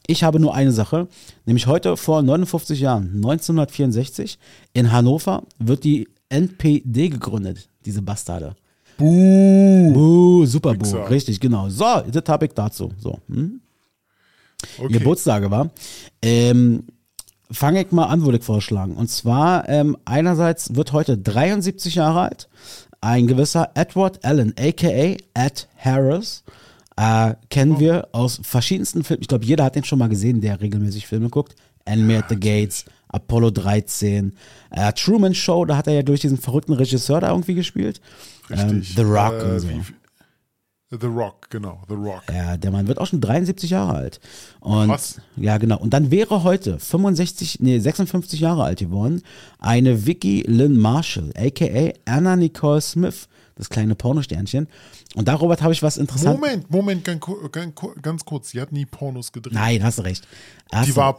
Ich habe nur eine Sache, nämlich heute vor 59 Jahren, 1964, in Hannover wird die NPD gegründet, diese Bastarde. Buh, super Buh, richtig, genau. So, das habe ich dazu. So. okay. Geburtstage war. Fange ich mal an, würde ich vorschlagen. Und zwar, einerseits wird heute 73 Jahre alt, ein gewisser Edward Allen, a.k.a. Ed Harris. Kennen wir aus verschiedensten Filmen. Ich glaube, jeder hat den schon mal gesehen, der regelmäßig Filme guckt. Enemy at the Gates, Apollo 13, Truman Show, da hat er ja durch diesen verrückten Regisseur da irgendwie gespielt. The Rock und so. The Rock, genau, The Rock. Ja, der Mann wird auch schon 73 Jahre alt. Und, was? Ja, genau. Und dann wäre heute 56 Jahre alt geworden, eine Vicki Lynn Marshall, a.k.a. Anna Nicole Smith, das kleine Pornosternchen. Und da, Robert, habe ich was Interessantes. Moment, ganz kurz. Sie hat nie Pornos gedreht. Nein, hast du recht. Die war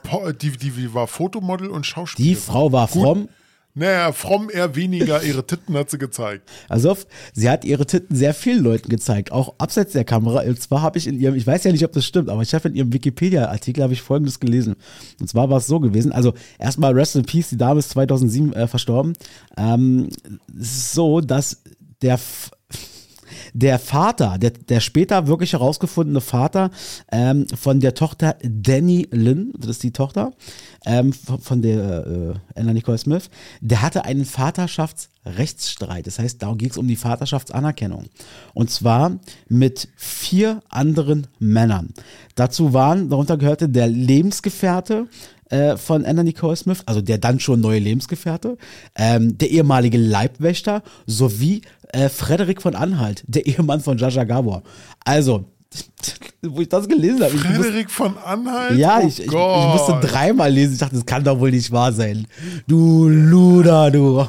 Fotomodel und Schauspielerin. Die Frau war fromm. Naja, fromm eher weniger. Ihre Titten hat sie gezeigt. Also, sie hat ihre Titten sehr vielen Leuten gezeigt, auch abseits der Kamera. Und zwar habe ich in ihrem, ich weiß ja nicht, ob das stimmt, aber ich habe in ihrem Wikipedia-Artikel habe ich Folgendes gelesen. Und zwar war es so gewesen, also erstmal Rest in Peace, die Dame ist 2007 verstorben. Es ist so, dass der Vater, der später wirklich herausgefundene Vater von der Tochter Danny Lynn, das ist die Tochter von der Anna Nicole Smith, der hatte einen Vaterschaftsrechtsstreit. Das heißt, da ging es um die Vaterschaftsanerkennung. Und zwar mit 4 anderen Männern. Darunter gehörte der Lebensgefährte von Anna Nicole Smith, also der dann schon neue Lebensgefährte, der ehemalige Leibwächter sowie Frederik von Anhalt, der Ehemann von Jar Jar Gabor. Also, wo ich das gelesen habe. Frederik von Anhalt? Ja, ich musste dreimal lesen. Ich dachte, das kann doch wohl nicht wahr sein. Du Luder, du.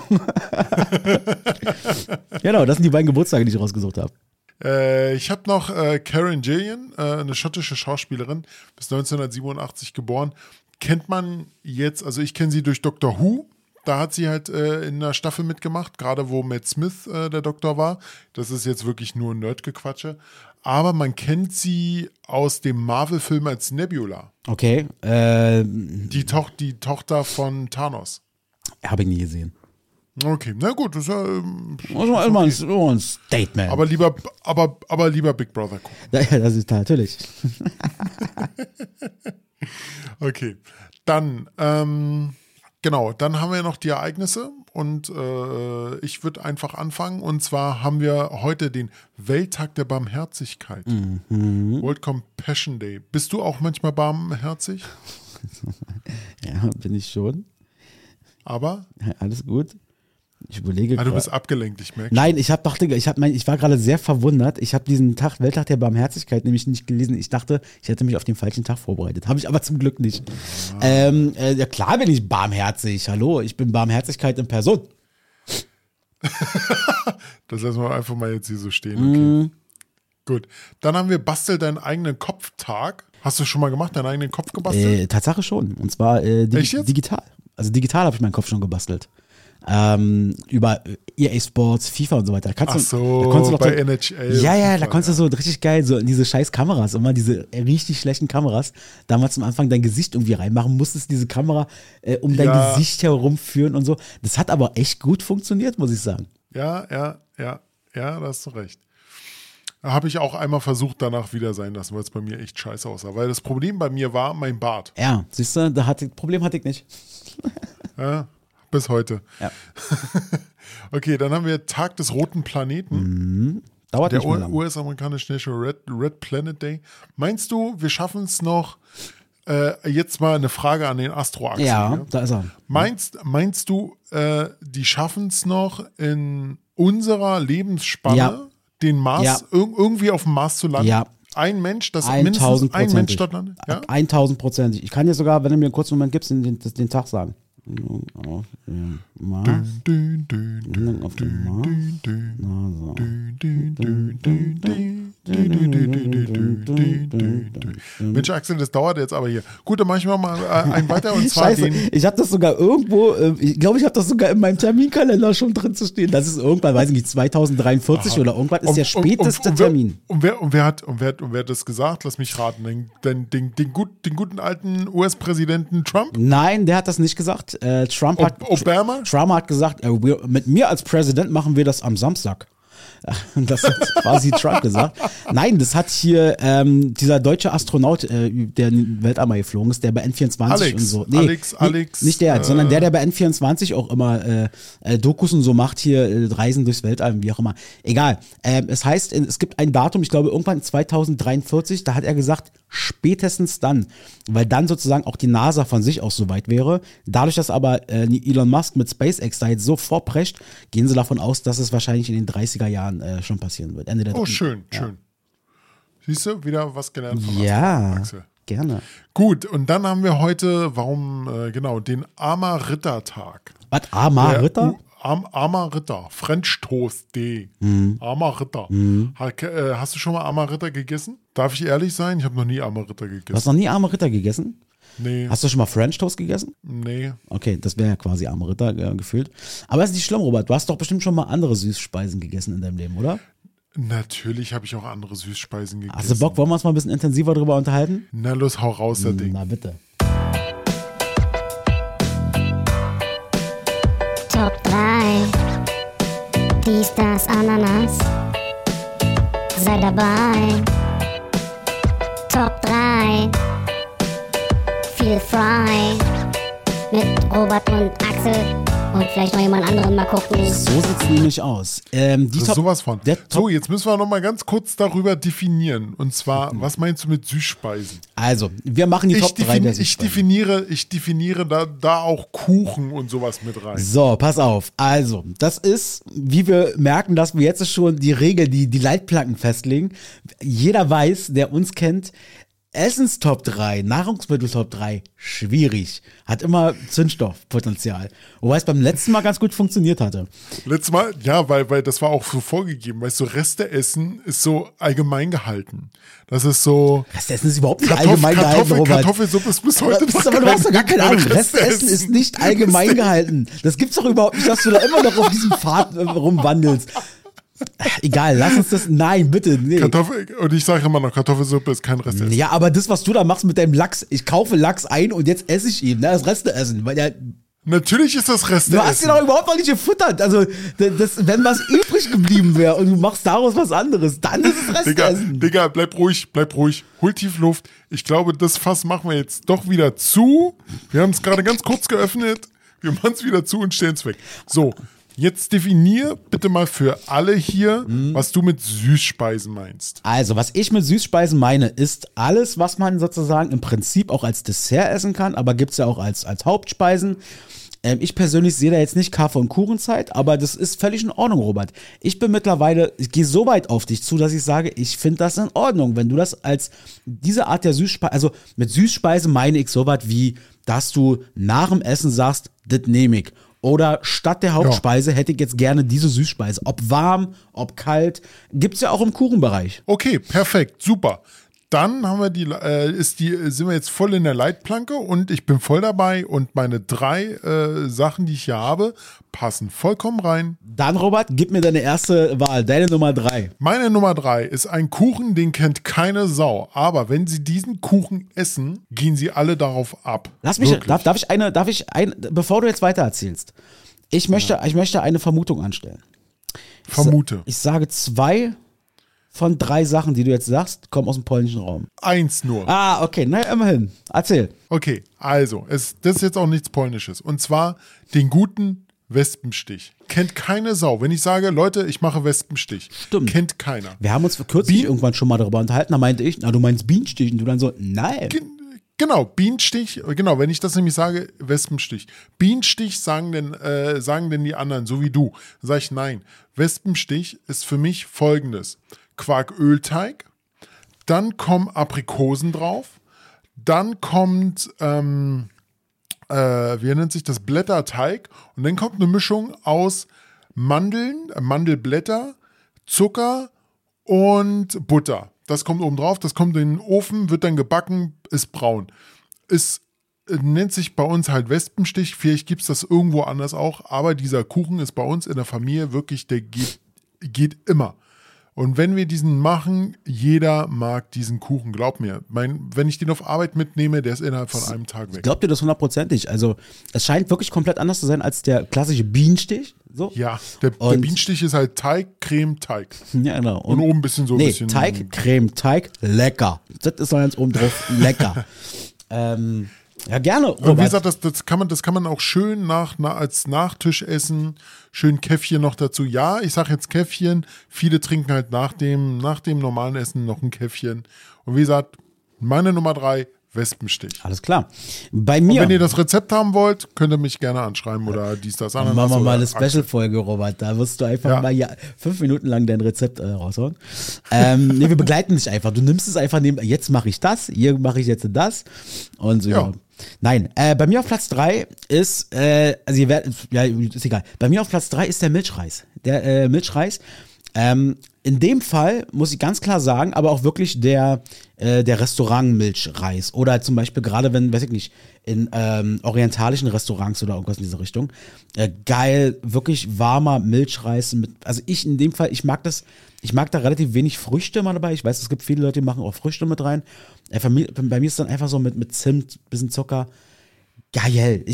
Genau, das sind die beiden Geburtstage, die ich rausgesucht habe. Ich habe noch Karen Gillian, eine schottische Schauspielerin, bis 1987 geboren. Kennt man jetzt, also ich kenne sie durch Doctor Who, da hat sie halt in einer Staffel mitgemacht, gerade wo Matt Smith der Doktor war. Das ist jetzt wirklich nur Nerdgequatsche. Aber man kennt sie aus dem Marvel-Film als Nebula. Okay. Die Tochter von Thanos. Habe ich nie gesehen. Okay, na gut, das ist ja also ein Statement. Aber lieber Big Brother gucken. Ja, das ist natürlich. Okay, dann, dann haben wir noch die Ereignisse und ich würde einfach anfangen. Und zwar haben wir heute den Welttag der Barmherzigkeit, World Compassion Day. Bist du auch manchmal barmherzig? Ja, bin ich schon. Aber? Ja, alles gut. Ich überlege gerade. Du bist abgelenkt, ich merke. Nein, ich war gerade sehr verwundert. Ich habe diesen Tag, Welttag der Barmherzigkeit, nämlich nicht gelesen. Ich dachte, ich hätte mich auf den falschen Tag vorbereitet. Habe ich aber zum Glück nicht. Ja, klar bin ich barmherzig. Hallo, ich bin Barmherzigkeit in Person. Das lassen wir einfach mal jetzt hier so stehen. Okay. Gut. Dann haben wir Bastel deinen eigenen Kopftag. Hast du schon mal gemacht, deinen eigenen Kopf gebastelt? Tatsache schon. Und zwar digital. Also digital habe ich meinen Kopf schon gebastelt. Über EA Sports, FIFA und so weiter. Da konntest du bei NHL. Ja, da konntest du so richtig geil, so in diese scheiß Kameras, immer diese richtig schlechten Kameras, damals am Anfang dein Gesicht irgendwie reinmachen, musstest diese Kamera um dein Gesicht herumführen und so. Das hat aber echt gut funktioniert, muss ich sagen. Ja, da hast du recht. Habe ich auch einmal versucht, danach wieder sein lassen, weil es bei mir echt scheiße aussah. Weil das Problem bei mir war mein Bart. Ja, siehst du, Problem hatte ich nicht. Ja. Bis heute. Ja. Okay, dann haben wir Tag des Roten Planeten. Dauert nicht mehr lang. Der US-amerikanische National Red Planet Day. Meinst du, wir schaffen es noch? Jetzt mal eine Frage an den Astro-Axel. Ja, da ist er. Meinst du, die schaffen es noch in unserer Lebensspanne, den Mars irgendwie auf dem Mars zu landen? Ja. Ein Mensch, das mindestens ein Mensch dort landet? Ja? 1000%. Ich kann dir sogar, wenn du mir einen kurzen Moment gibst, den Tag sagen. Auf dem Mars. Auf dem Mars. Also. Mensch, Axel, das dauert jetzt aber hier. Gut, dann mache ich mal einen weiter und zwar Scheiße, ich habe das sogar irgendwo, ich glaube, ich habe das sogar in meinem Terminkalender schon drin zu stehen. Das ist irgendwann, weiß ich nicht, 2043 oder irgendwann ist der späteste Termin. Und wer hat das gesagt? Lass mich raten. Den guten alten US-Präsidenten Trump? Nein, der hat das nicht gesagt. Trump hat gesagt, mit mir als Präsident machen wir das am Samstag. Und das hat quasi Trump gesagt. Nein, das hat hier dieser deutsche Astronaut, der in den Weltall geflogen ist, der bei N24 Alex, und so. Nee, Alex. Nicht der, sondern der bei N24 auch immer Dokus und so macht, hier Reisen durchs Weltall, wie auch immer. Egal. Es heißt, es gibt ein Datum, ich glaube irgendwann 2043, da hat er gesagt, spätestens dann, weil dann sozusagen auch die NASA von sich aus so weit wäre. Dadurch, dass aber Elon Musk mit SpaceX da jetzt so vorprescht, gehen sie davon aus, dass es wahrscheinlich in den 30er Jahren schon passieren wird. Ende der schön. Siehst du, wieder was gelernt von Axel. Gerne. Gut, und dann haben wir heute, den Armer Ritter-Tag. Was, Armer Ritter? Armer Ritter, French Toast Day. Armer Ritter. Hast du schon mal Armer Ritter gegessen? Darf ich ehrlich sein? Ich habe noch nie Armer Ritter gegessen. Du hast noch nie Armer Ritter gegessen? Nee. Hast du schon mal French Toast gegessen? Nee. Okay, das wäre ja quasi Armer Ritter gefühlt. Aber es ist nicht schlimm, Robert. Du hast doch bestimmt schon mal andere Süßspeisen gegessen in deinem Leben, oder? Natürlich habe ich auch andere Süßspeisen gegessen. Hast du Bock? Wollen wir uns mal ein bisschen intensiver drüber unterhalten? Na los, hau raus, das Ding. Na bitte. Top 3. Dies, das, Ananas. Sei dabei. Top 3. Feel frei. Mit Robert und Axel. Und vielleicht noch jemand anderen mal gucken. So sieht es nämlich aus. Das ist sowas von. So, jetzt müssen wir noch mal ganz kurz darüber definieren. Und zwar, was meinst du mit Süßspeisen? Also, wir machen die Top 3 der Süßspeisen. Ich definiere da auch Kuchen und sowas mit rein. So, pass auf. Also, das ist, wie wir merken, dass wir jetzt schon die Regel, die Leitplanken festlegen. Jeder weiß, der uns kennt, Essens-Top 3, Nahrungsmittel-Top 3, schwierig. Hat immer Zündstoffpotenzial. Wobei es beim letzten Mal ganz gut funktioniert hatte. Letztes Mal, ja, weil das war auch so vorgegeben. Weißt du, Resteessen ist so allgemein gehalten. Das ist so... Resteessen ist überhaupt nicht allgemein gehalten, Robert. Kartoffelsuppe ist bis heute noch aber du hast doch gar keine Ahnung. Resteessen ist nicht allgemein gehalten. Das gibt's doch überhaupt nicht, dass du da immer noch auf diesem Pfad rumwandelst. Egal, lass uns das. Nein, bitte. Nee. Und ich sage immer noch, Kartoffelsuppe ist kein Restessen. Ja, aber das, was du da machst mit deinem Lachs, ich kaufe Lachs ein und jetzt esse ich ihn. Ne? Das Resteessen. Natürlich ist das Resteessen. Du hast ihn doch überhaupt noch nicht gefuttert. Also, wenn was übrig geblieben wäre und du machst daraus was anderes, dann ist es Resteessen. Digga, bleib ruhig. Hol tief Luft. Ich glaube, das Fass machen wir jetzt doch wieder zu. Wir haben es gerade ganz kurz geöffnet. Wir machen es wieder zu und stellen es weg. So. Jetzt definier bitte mal für alle hier, was du mit Süßspeisen meinst. Also, was ich mit Süßspeisen meine, ist alles, was man sozusagen im Prinzip auch als Dessert essen kann, aber gibt es ja auch als Hauptspeisen. Ich persönlich sehe da jetzt nicht Kaffee- und Kuchenzeit, aber das ist völlig in Ordnung, Robert. Ich bin mittlerweile, ich gehe so weit auf dich zu, dass ich sage, ich finde das in Ordnung, wenn du das als diese Art der Süßspeise, also mit Süßspeise meine ich so weit wie, dass du nach dem Essen sagst, das nehme ich. Oder statt der Hauptspeise hätte ich jetzt gerne diese Süßspeise. Ob warm, ob kalt, gibt's ja auch im Kuchenbereich. Okay, perfekt, super. Dann haben wir sind wir jetzt voll in der Leitplanke und ich bin voll dabei und meine 3 Sachen, die ich hier habe, passen vollkommen rein. Dann, Robert, gib mir deine erste Wahl, deine Nummer 3. Meine Nummer 3 ist ein Kuchen, den kennt keine Sau. Aber wenn sie diesen Kuchen essen, gehen sie alle darauf ab. Lass mich, bevor du jetzt weiter erzählst, ich möchte eine Vermutung anstellen. Vermute. Ich sage 2... Von 3 Sachen, die du jetzt sagst, kommen aus dem polnischen Raum. 1 nur. Ah, okay, naja, immerhin. Erzähl. Okay, also, das ist jetzt auch nichts Polnisches. Und zwar den guten Wespenstich. Kennt keine Sau. Wenn ich sage, Leute, ich mache Wespenstich. Stimmt. Kennt keiner. Wir haben uns kürzlich irgendwann schon mal darüber unterhalten. Da meinte ich, na, du meinst Bienenstich. Und du dann so, nein. Genau, Bienenstich, genau, wenn ich das nämlich sage, Wespenstich. Bienenstich sagen denn die anderen, so wie du. Dann sage ich, nein. Wespenstich ist für mich Folgendes. Quarkölteig, dann kommen Aprikosen drauf, dann kommt, wie nennt sich das, Blätterteig und dann kommt eine Mischung aus Mandeln, Mandelblätter, Zucker und Butter. Das kommt oben drauf, das kommt in den Ofen, wird dann gebacken, ist braun. Ist nennt sich bei uns halt Wespenstich, vielleicht gibt es das irgendwo anders auch, aber dieser Kuchen ist bei uns in der Familie wirklich, der geht immer. Und wenn wir diesen machen, jeder mag diesen Kuchen, glaub mir. Wenn ich den auf Arbeit mitnehme, der ist innerhalb von einem Tag weg. Ich glaub dir das hundertprozentig. Also es scheint wirklich komplett anders zu sein als der klassische Bienenstich. So. Ja, der Bienenstich ist halt Teig, Creme, Teig. Ja, genau. Und oben ein bisschen so ein bisschen. Teig, Creme, Teig, lecker. Das ist noch ganz oben drauf, lecker. Ja, gerne, Robert. Und wie gesagt, das kann man auch schön als Nachtisch essen, schön Käffchen noch dazu. Ja, ich sag jetzt Käffchen, viele trinken halt nach dem normalen Essen noch ein Käffchen. Und wie gesagt, meine Nummer 3, Wespenstich. Alles klar. Bei mir. Und wenn ihr das Rezept haben wollt, könnt ihr mich gerne anschreiben oder dies, das, Ananas. Machen wir mal eine Special-Folge, Robert. Da wirst du einfach mal 5 Minuten lang dein Rezept raushauen. Nee, wir begleiten dich einfach. Du nimmst es einfach jetzt mache ich das, hier mache ich jetzt das. Und so, ja. Nein, bei mir auf Platz 3 ist, ist egal. Bei mir auf Platz 3 ist der Milchreis. Der Milchreis. In dem Fall muss ich ganz klar sagen, aber auch wirklich der Restaurant-Milchreis oder zum Beispiel gerade wenn, weiß ich nicht, in orientalischen Restaurants oder irgendwas in diese Richtung, geil, wirklich warmer Milchreis mit, also ich in dem Fall, ich mag da relativ wenig Früchte mal dabei, ich weiß, es gibt viele Leute, die machen auch Früchte mit rein, bei mir ist es dann einfach so mit Zimt, bisschen Zucker, geil, was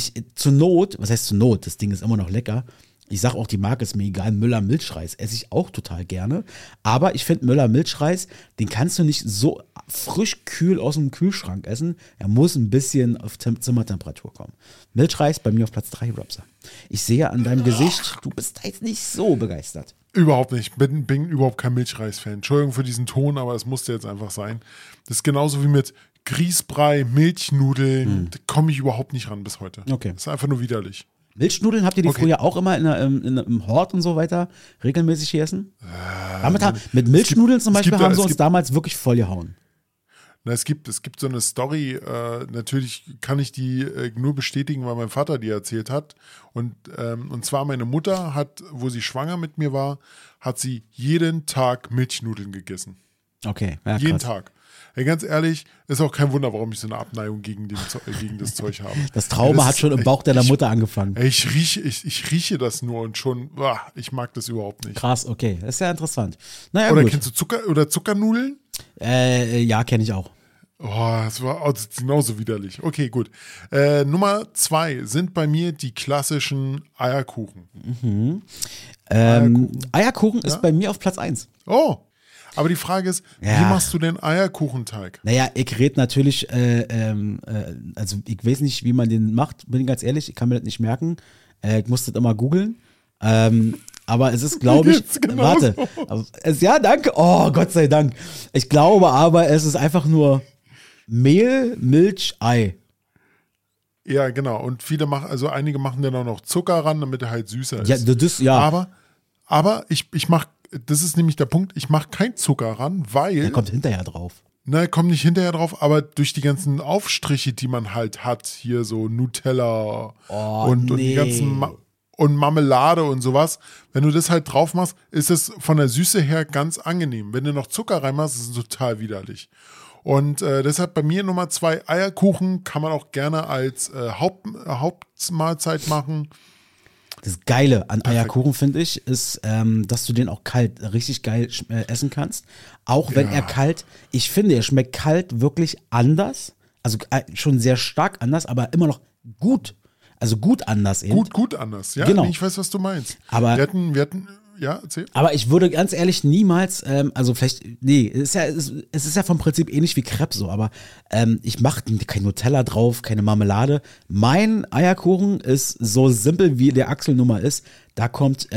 heißt zur Not, das Ding ist immer noch lecker. Ich sag auch, die Marke ist mir egal, Müller Milchreis esse ich auch total gerne, aber ich finde Müller Milchreis, den kannst du nicht so frisch kühl aus dem Kühlschrank essen, er muss ein bisschen auf Zimmertemperatur kommen. Milchreis bei mir auf Platz 3, Robson. Ich sehe an deinem Gesicht, du bist jetzt nicht so begeistert. Überhaupt nicht, bin überhaupt kein Milchreis-Fan. Entschuldigung für diesen Ton, aber es musste jetzt einfach sein. Das ist genauso wie mit Grießbrei, Milchnudeln, da komme ich überhaupt nicht ran bis heute. Okay. Das ist einfach nur widerlich. Milchnudeln, habt ihr die früher auch immer im Hort und so weiter regelmäßig gegessen? Mit Milchnudeln zum Beispiel haben sie uns damals wirklich voll gehauen. Na, es gibt so eine Story, natürlich kann ich die nur bestätigen, weil mein Vater die erzählt hat. Und zwar meine Mutter hat, wo sie schwanger mit mir war, hat sie jeden Tag Milchnudeln gegessen. Okay, ja, jeden Tag. Ey, ganz ehrlich, ist auch kein Wunder, warum ich so eine Abneigung gegen das Zeug habe. Das Trauma hat schon im Bauch deiner Mutter angefangen. Ey, ich rieche das nur und schon, ich mag das überhaupt nicht. Krass, okay, das ist ja interessant. Naja, oder gut. Kennst du Zuckernudeln? Ja, kenne ich auch. Oh, das ist genauso widerlich. Okay, gut. Nummer 2 sind bei mir die klassischen Eierkuchen. Mhm. Eierkuchen ist bei mir auf Platz 1. Oh, aber die Frage ist, wie machst du denn Eierkuchenteig? Naja, ich rede natürlich, also ich weiß nicht, wie man den macht, bin ich ganz ehrlich, ich kann mir das nicht merken. Ich muss das immer googeln. Aber es ist, glaube ich, warte. Ja, danke. Oh, Gott sei Dank. Ich glaube aber, es ist einfach nur Mehl, Milch, Ei. Ja, genau. Und einige machen dann auch noch Zucker ran, damit er halt süßer ist. Ja, das, ja. Aber ich mache. Das ist nämlich der Punkt, ich mache keinen Zucker ran, weil... Der kommt hinterher drauf. Nein, kommt nicht hinterher drauf, aber durch die ganzen Aufstriche, die man halt hat, hier so Nutella und die ganzen und Marmelade und sowas, wenn du das halt drauf machst, ist es von der Süße her ganz angenehm. Wenn du noch Zucker reinmachst, ist es total widerlich. Und deshalb bei mir Nummer 2, Eierkuchen kann man auch gerne als Hauptmahlzeit machen. Das Geile an Eierkuchen, finde ich, ist, dass du den auch kalt richtig geil essen kannst. Auch wenn er kalt, ich finde, er schmeckt kalt wirklich anders. Also schon sehr stark anders, aber immer noch gut. Also gut anders eben. Gut anders, ja. Genau. Ich weiß, was du meinst. Aber wir hatten ja, erzähl. Aber ich würde ganz ehrlich niemals, es ist ja vom Prinzip ähnlich wie Crepe so, aber ich mache kein Nutella drauf, keine Marmelade. Mein Eierkuchen ist so simpel, wie der Axel Nummer ist. Da kommt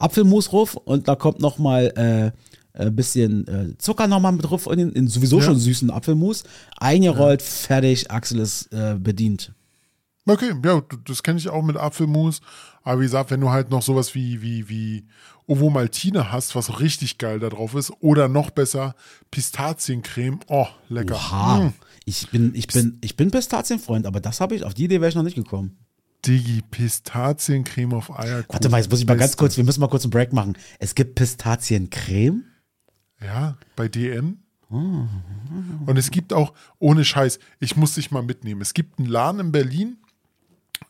Apfelmus drauf und da kommt nochmal ein bisschen Zucker nochmal mit drauf in sowieso schon süßen Apfelmus. Eingerollt, fertig, Axel ist bedient. Okay, ja, das kenne ich auch mit Apfelmus. Aber wie gesagt, wenn du halt noch sowas wie Ovomaltine hast, was richtig geil da drauf ist, oder noch besser, Pistaziencreme, oh, lecker. Oha. Ich bin Pistazienfreund, aber das habe ich, auf die Idee wäre ich noch nicht gekommen. Digi, Pistaziencreme auf Eierkuchen. Warte mal, jetzt muss ich mal ganz kurz, wir müssen mal kurz einen Break machen. Es gibt Pistaziencreme? Ja, bei DM. Und es gibt auch, ohne Scheiß, ich muss dich mal mitnehmen, es gibt einen Laden in Berlin,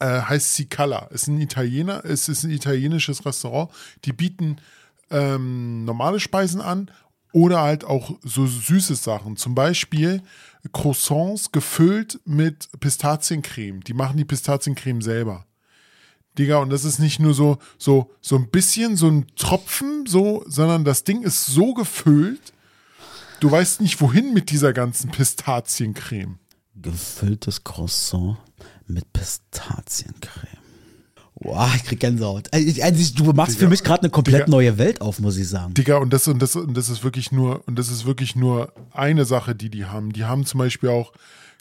heißt Cicala, ist ein italienisches Restaurant, die bieten normale Speisen an oder halt auch so süße Sachen. Zum Beispiel Croissants gefüllt mit Pistaziencreme. Die machen die Pistaziencreme selber. Digga, und das ist nicht nur so ein bisschen, so ein Tropfen, so, sondern das Ding ist so gefüllt, du weißt nicht, wohin mit dieser ganzen Pistaziencreme. Gefülltes Croissant mit Pistaziencreme. Boah, ich krieg Gänsehaut. Also, du machst Digga, für mich gerade eine komplett Digga, neue Welt auf, muss ich sagen. Digga, und das ist wirklich nur eine Sache, die haben. Die haben zum Beispiel auch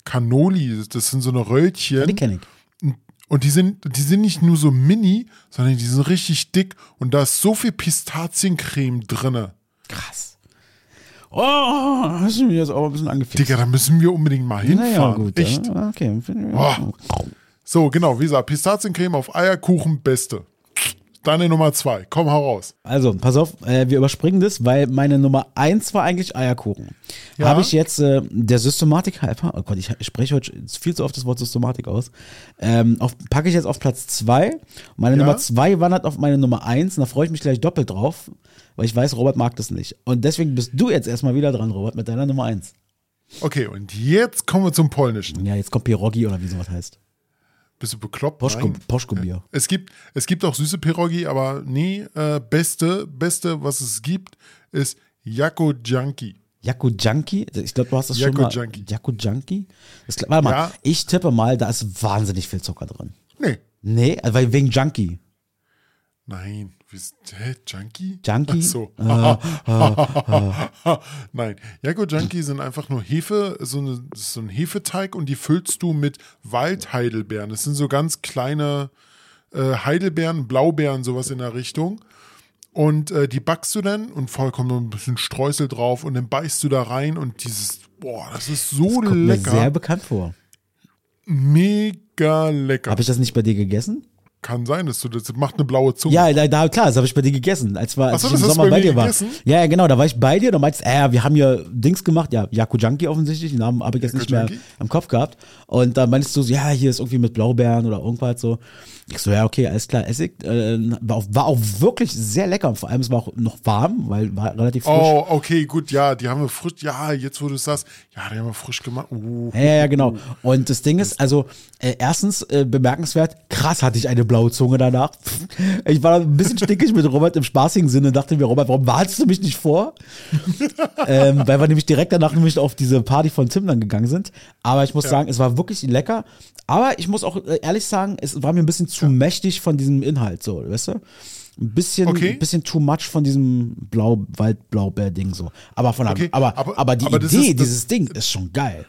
Cannoli, das sind so eine Röllchen. Die kenne ich. Und die sind nicht nur so mini, sondern die sind richtig dick. Und da ist so viel Pistaziencreme drin. Krass. Oh, hast du mir jetzt auch ein bisschen angefixt. Digga, da müssen wir unbedingt mal hinfahren. Ja, gut, echt. Ja. Okay. Oh. So, genau, wie gesagt, Pistaziencreme auf Eierkuchen, beste. Deine Nummer 2. Komm, hau raus. Also, pass auf, wir überspringen das, weil meine Nummer 1 war eigentlich Eierkuchen. Ja. Habe ich jetzt der Systematik halber, oh Gott, ich spreche heute viel zu oft das Wort Systematik aus, packe ich jetzt auf Platz 2. Meine Nummer 2 wandert auf meine Nummer 1 und da freue ich mich gleich doppelt drauf, weil ich weiß, Robert mag das nicht. Und deswegen bist du jetzt erstmal wieder dran, Robert, mit deiner Nummer 1. Okay, und jetzt kommen wir zum Polnischen. Ja, jetzt kommt Pierogi oder wie sowas heißt. Bist du bekloppt? Poschko-Bier. Es gibt auch süße Pierogi, aber nee, beste, was es gibt, ist Jagodzianki. Jagodzianki? Ich glaube, du hast das schon mal. Jagodzianki? Warte mal, ich tippe mal, da ist wahnsinnig viel Zucker drin. Nee, weil wegen Junkie. Nein, Junkie? Junkie? Ach so. Nein, Jagodzianki sind einfach nur Hefe, so ein Hefeteig und die füllst du mit Waldheidelbeeren. Das sind so ganz kleine Heidelbeeren, Blaubeeren, sowas in der Richtung. Und die backst du dann und vollkommen noch ein bisschen Streusel drauf und dann beißt du da rein und dieses, boah, das ist so lecker. Das kommt mir sehr bekannt vor. Mega lecker. Habe ich das nicht bei dir gegessen? Kann sein, dass das macht eine blaue Zunge. Ja, klar, das habe ich bei dir gegessen, als ich im Sommer bei dir war. Gegessen? Ja, genau, da war ich bei dir, da meinst du, wir haben ja Dings gemacht, ja, Jagodzianki offensichtlich, den Namen habe ich jetzt nicht mehr am Kopf gehabt. Und da meinst du so, ja, hier ist irgendwie mit Blaubeeren oder irgendwas so. Ich so, ja, okay, alles klar, Essig. War auch wirklich sehr lecker, vor allem es war auch noch warm, weil war relativ frisch. Oh, okay, gut, ja, die haben wir frisch, ja, jetzt wo du es sagst, ja, die haben wir frisch gemacht. Ja, genau. Und das Ding ist, also erstens bemerkenswert, krass hatte ich eine blaue Zunge danach. Ich war ein bisschen stickig mit Robert im spaßigen Sinne und dachte mir, Robert, warum warnst du mich nicht vor? Weil wir nämlich direkt danach nämlich auf diese Party von Tim dann gegangen sind. Aber ich muss sagen, es war wirklich lecker. Aber ich muss auch ehrlich sagen, es war mir ein bisschen zu mächtig von diesem Inhalt, so, weißt du? Ein bisschen too much von diesem Waldblaubeer-Ding so. Aber die Idee, dieses Ding ist schon geil.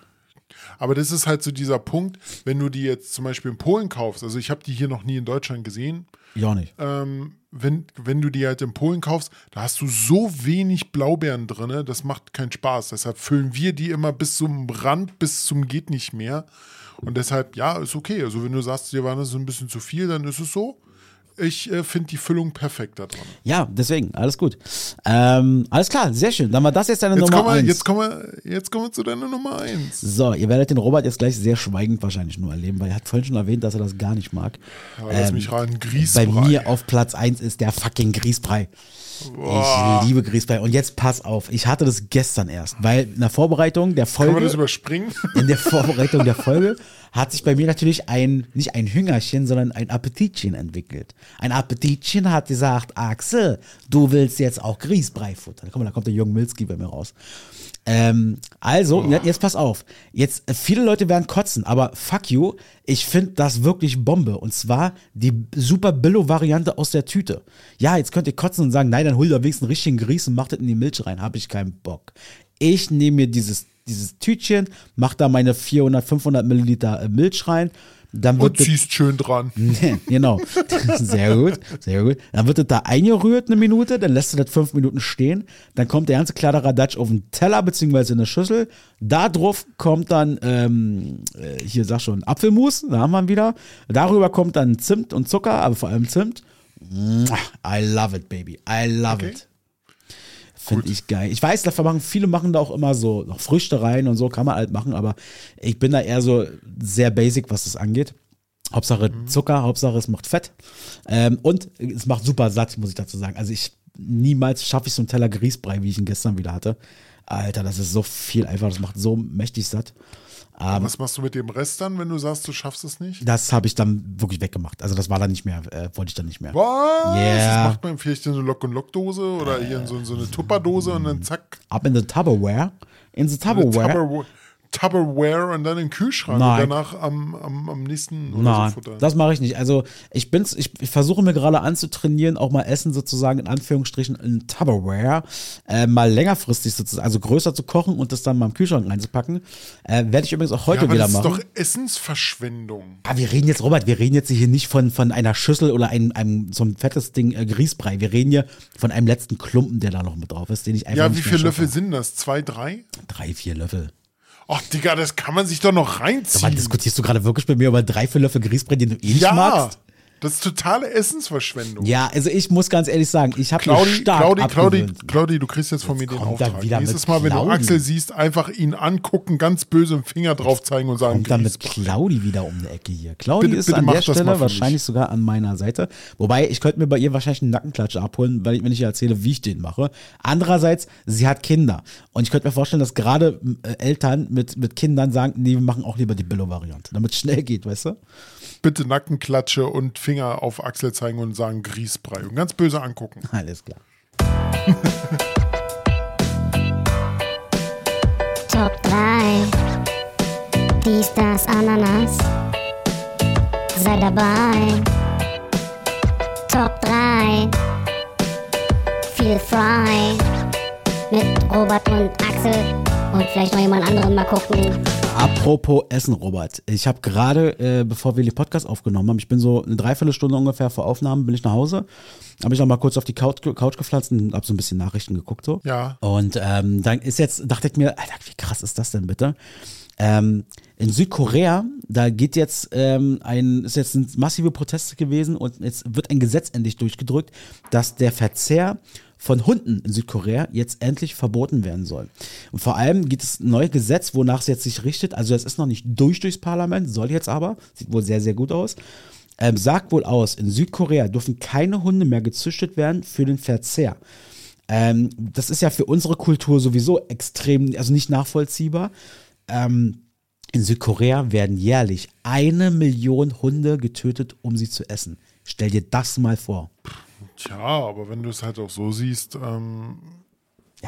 Aber das ist halt so dieser Punkt, wenn du die jetzt zum Beispiel in Polen kaufst, also ich habe die hier noch nie in Deutschland gesehen. Ich auch nicht. Wenn du die halt in Polen kaufst, da hast du so wenig Blaubeeren drin, das macht keinen Spaß. Deshalb füllen wir die immer bis zum Rand, bis zum geht nicht mehr. Und deshalb, ja, ist okay. Also wenn du sagst, dir war das ein bisschen zu viel, dann ist es so. Ich finde die Füllung perfekt da dran. Ja, deswegen, alles gut. Alles klar, sehr schön. Dann war das jetzt deine Nummer 1. Jetzt kommen wir zu deiner Nummer 1. So, ihr werdet den Robert jetzt gleich sehr schweigend wahrscheinlich nur erleben, weil er hat vorhin schon erwähnt, dass er das gar nicht mag. Aber lass mich rein, Grießbrei. Bei mir auf Platz 1 ist der fucking Grießbrei. Boah. Ich liebe Grießbrei. Und jetzt pass auf, ich hatte das gestern erst, weil in der Vorbereitung der Folge... Kann man das überspringen? In der Vorbereitung der Folge hat sich bei mir natürlich nicht ein Hüngerchen, sondern ein Appetitchen entwickelt. Ein Appetitchen hat gesagt, Axel, du willst jetzt auch Grießbrei futtern. Guck mal, da kommt der Jürgen Milski bei mir raus. Jetzt pass auf. Jetzt, viele Leute werden kotzen, aber fuck you, ich finde das wirklich Bombe. Und zwar die super Billo-Variante aus der Tüte. Ja, jetzt könnt ihr kotzen und sagen, nein, dann hol da wenigstens einen richtigen Grieß und mach das in die Milch rein. Hab ich keinen Bock. Ich nehme mir dieses Tütchen, mach da meine 400, 500 Milliliter Milch rein. Dann wird und ziehst schön dran. Genau. Sehr gut, sehr gut. Dann wird das da eingerührt eine Minute, dann lässt du das 5 Minuten stehen. Dann kommt der ganze Kladderadatsch auf den Teller beziehungsweise in eine Schüssel. Da drauf kommt dann, hier sag schon, Apfelmus, da haben wir ihn wieder. Darüber kommt dann Zimt und Zucker, aber vor allem Zimt. I love it, baby. I love it. Finde ich geil. Ich weiß, viele machen da auch immer so noch Früchte rein und so, kann man halt machen, aber ich bin da eher so sehr basic, was das angeht. Hauptsache Zucker, Hauptsache es macht Fett. Und es macht super satt, muss ich dazu sagen. Also ich niemals schaffe ich so einen Teller Grießbrei, wie ich ihn gestern wieder hatte. Alter, das ist so viel einfach, das macht so mächtig satt. Was machst du mit dem Rest dann, wenn du sagst, du schaffst es nicht? Das habe ich dann wirklich weggemacht. Also das war dann nicht mehr, wollte ich dann nicht mehr. Was? Yeah. Das macht man vielleicht in so eine Lock-and-Lock-Dose oder hier in so eine Tupperdose und dann zack. Ab in the Tupperware. In the Tupperware. Tupperware und dann in den Kühlschrank. Nein. Und danach am nächsten oder nein, so futtern. Das mache ich nicht. Also ich versuche mir gerade anzutrainieren, auch mal Essen sozusagen in Anführungsstrichen in Tupperware mal längerfristig sozusagen, also größer zu kochen und das dann mal im Kühlschrank reinzupacken. Werde ich übrigens auch heute wieder machen. Das ist doch Essensverschwendung. Ja, wir reden jetzt, Robert, hier nicht von einer Schüssel oder einem so ein fettes Ding Grießbrei. Wir reden hier von einem letzten Klumpen, der da noch mit drauf ist, den ich einfach nicht mehr schaffe. Ja, wie viele Löffel sind das? 2, 3? 3, 4 Löffel. Ach, Digga, das kann man sich doch noch reinziehen. Mann, diskutierst du gerade wirklich mit mir über 3, 4 Löffel Grießbrei, den du eh nicht magst? Ja, das ist totale Essensverschwendung. Ja, also ich muss ganz ehrlich sagen, ich habe mich stark Claudi, du kriegst jetzt von mir den Auftrag. Nächstes Mal, wenn du Axel siehst, einfach ihn angucken, ganz böse mit dem Finger drauf zeigen und sagen, dann mit Claudi wieder um die Ecke hier. Claudi ist an der Stelle wahrscheinlich sogar an meiner Seite. Wobei, ich könnte mir bei ihr wahrscheinlich einen Nackenklatscher abholen, wenn ich ihr erzähle, wie ich den mache. Andererseits, sie hat Kinder. Und ich könnte mir vorstellen, dass gerade Eltern mit Kindern sagen, nee, wir machen auch lieber die Billo-Variante, damit es schnell geht, weißt du? Bitte Nackenklatsche und Finger auf Axel zeigen und sagen Grießbrei und ganz böse angucken. Alles klar. Top 3. Dies, das, Ananas. Sei dabei. Top 3. Feel frei. Mit Robert und Axel und vielleicht noch jemand anderen mal gucken. Apropos Essen, Robert. Ich habe gerade, bevor wir den Podcast aufgenommen haben, ich bin so eine Dreiviertelstunde ungefähr vor Aufnahmen, bin ich nach Hause, habe ich noch mal kurz auf die Couch gepflanzt und habe so ein bisschen Nachrichten geguckt. So. Ja. Und dann ist jetzt, dachte ich mir, Alter, wie krass ist das denn bitte? In Südkorea, da geht jetzt sind massive Proteste gewesen und jetzt wird ein Gesetz endlich durchgedrückt, dass der Verzehr von Hunden in Südkorea jetzt endlich verboten werden soll. Und vor allem gibt es ein neues Gesetz, wonach es jetzt sich richtet. Also es ist noch nicht durchs Parlament, soll jetzt aber, sieht wohl sehr, sehr gut aus. Sagt wohl aus, in Südkorea dürfen keine Hunde mehr gezüchtet werden für den Verzehr. Das ist ja für unsere Kultur sowieso extrem, also nicht nachvollziehbar. In Südkorea werden jährlich 1 Million Hunde getötet, um sie zu essen. Stell dir das mal vor. Tja, aber wenn du es halt auch so siehst. Ja,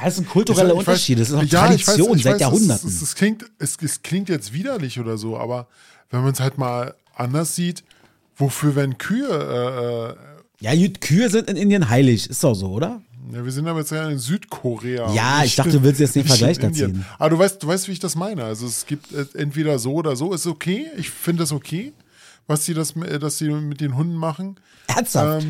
das sind kulturelle Unterschiede. Das ist auch Tradition seit Jahrhunderten. Es klingt jetzt widerlich oder so, aber wenn man es halt mal anders sieht, wofür werden Kühe. Kühe sind in Indien heilig. Ist doch so, oder? Ja, wir sind aber jetzt ja in Südkorea. Ja, ich dachte, du willst jetzt den Vergleich da ziehen. Aber du weißt, wie ich das meine. Also es gibt entweder so oder so. Ist okay. Ich finde das okay, dass sie mit den Hunden machen. Ernsthaft?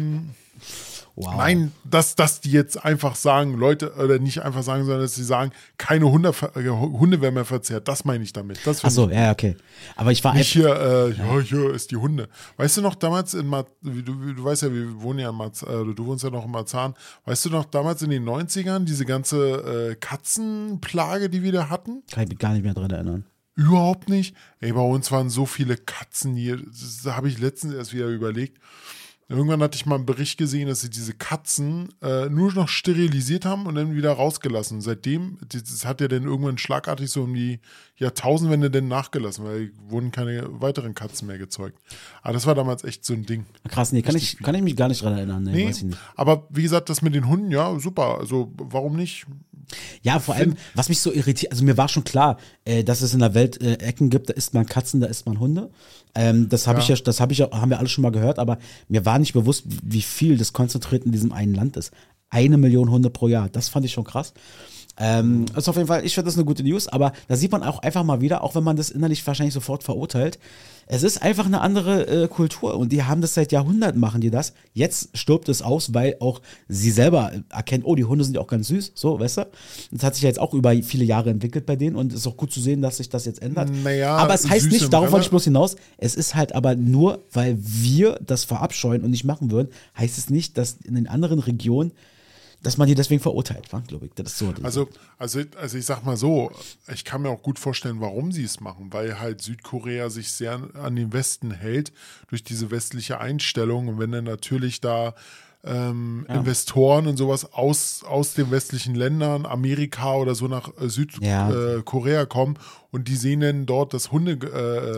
Wow. Nein, dass die jetzt einfach sagen, Leute, oder nicht einfach sagen, sondern dass sie sagen, keine Hunde werden mehr verzehrt. Das meine ich damit. Achso, ja, okay. Aber ich war nicht hier ist die Hunde. Weißt du noch damals in Marzahn, du weißt ja, wir wohnen ja in Marzahn, du wohnst ja noch in Marzahn. Weißt du noch damals in den 90ern diese ganze Katzenplage, die wir da hatten? Kann ich mich gar nicht mehr dran erinnern. Überhaupt nicht. Ey, bei uns waren so viele Katzen hier. Das habe ich letztens erst wieder überlegt. Irgendwann hatte ich mal einen Bericht gesehen, dass sie diese Katzen nur noch sterilisiert haben und dann wieder rausgelassen. Seitdem, das hat ja dann irgendwann schlagartig so um die Jahrtausendwende dann nachgelassen, weil wurden keine weiteren Katzen mehr gezeugt. Aber das war damals echt so ein Ding. Krass, nee, kann ich mich gar nicht dran erinnern. Nee, weiß ich nicht. Aber wie gesagt, das mit den Hunden, ja, super. Also warum nicht? Ja, vor allem, was mich so irritiert, also mir war schon klar, dass es in der Welt Ecken gibt, da isst man Katzen, da isst man Hunde. Haben wir alle schon mal gehört, aber mir war nicht bewusst, wie viel das konzentriert in diesem einen Land ist. 1 Million Hunde pro Jahr, das fand ich schon krass. Also auf jeden Fall, ich finde das eine gute News, aber da sieht man auch einfach mal wieder, auch wenn man das innerlich wahrscheinlich sofort verurteilt, es ist einfach eine andere Kultur und die haben das seit Jahrhunderten, machen die das. Jetzt stirbt es aus, weil auch sie selber erkennen, oh, die Hunde sind ja auch ganz süß, so, weißt du? Das hat sich ja jetzt auch über viele Jahre entwickelt bei denen und es ist auch gut zu sehen, dass sich das jetzt ändert. Naja, aber es heißt nicht, darauf wollte ich bloß hinaus, es ist halt aber nur, weil wir das verabscheuen und nicht machen würden, heißt es nicht, dass in den anderen Regionen dass man die deswegen verurteilt, glaube ich. Das ist so. Also ich sag mal so, ich kann mir auch gut vorstellen, warum sie es machen, weil halt Südkorea sich sehr an den Westen hält durch diese westliche Einstellung und wenn dann natürlich da Investoren und sowas aus den westlichen Ländern, Amerika oder so nach Südkorea kommen und die sehen dann dort, dass Hunde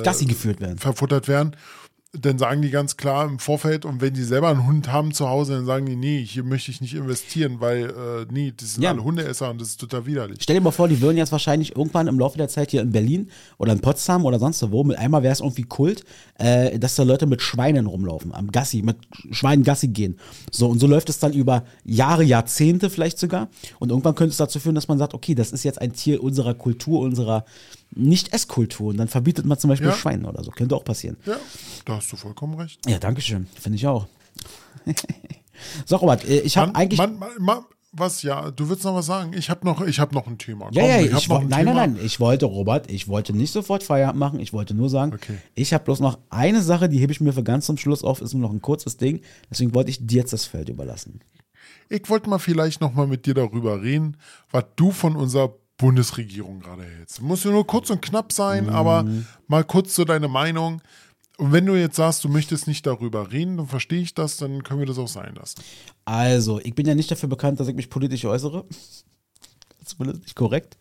dass sie geführt werden, verfuttert werden, dann sagen die ganz klar im Vorfeld, und wenn die selber einen Hund haben zu Hause, dann sagen die, nee, hier möchte ich nicht investieren, weil, nee, das sind alle Hundeesser und das ist total widerlich. Stell dir mal vor, die würden jetzt wahrscheinlich irgendwann im Laufe der Zeit hier in Berlin oder in Potsdam oder sonst wo, mit einmal wäre es irgendwie Kult, dass da Leute mit Schweinen rumlaufen, am Gassi, mit Schweinen Gassi gehen. So, und so läuft es dann über Jahre, Jahrzehnte vielleicht sogar, und irgendwann könnte es dazu führen, dass man sagt, okay, das ist jetzt ein Tier unserer Kultur, unserer Nicht-Esskultur, und dann verbietet man zum Beispiel Schweine oder so. Könnte auch passieren. Ja, da hast du vollkommen recht. Ja, danke schön. Finde ich auch. So, Robert, ich habe eigentlich... du willst noch was sagen? Ich habe noch ein Thema. Komm, nein. Ich wollte nicht sofort Feierabend machen. Ich wollte nur sagen, Ich habe bloß noch eine Sache, die hebe ich mir für ganz zum Schluss auf. Ist nur noch ein kurzes Ding. Deswegen wollte ich dir jetzt das Feld überlassen. Ich wollte mal vielleicht noch mal mit dir darüber reden, was du von unserer Bundesregierung gerade hältst. Muss ja nur kurz und knapp sein, aber mal kurz so deine Meinung. Und wenn du jetzt sagst, du möchtest nicht darüber reden, dann verstehe ich das, dann können wir das auch sein lassen. Also, ich bin ja nicht dafür bekannt, dass ich mich politisch äußere. Zumindest nicht korrekt.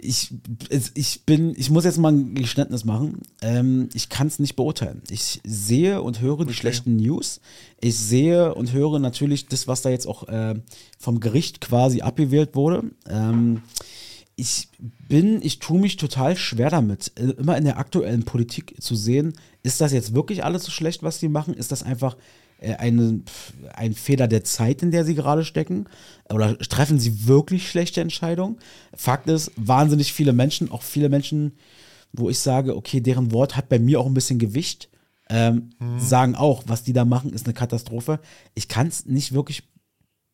Ich muss jetzt mal ein Geständnis machen. Ich kann es nicht beurteilen. Ich sehe und höre die schlechten News. Ich sehe und höre natürlich das, was da jetzt auch vom Gericht quasi abgewählt wurde. Ich tue mich total schwer damit, immer in der aktuellen Politik zu sehen, ist das jetzt wirklich alles so schlecht, was die machen? Ist das einfach ein Fehler der Zeit, in der sie gerade stecken? Oder treffen sie wirklich schlechte Entscheidungen? Fakt ist, wahnsinnig viele Menschen, auch viele Menschen, wo ich sage, okay, deren Wort hat bei mir auch ein bisschen Gewicht, sagen auch, was die da machen, ist eine Katastrophe. Ich kann es nicht wirklich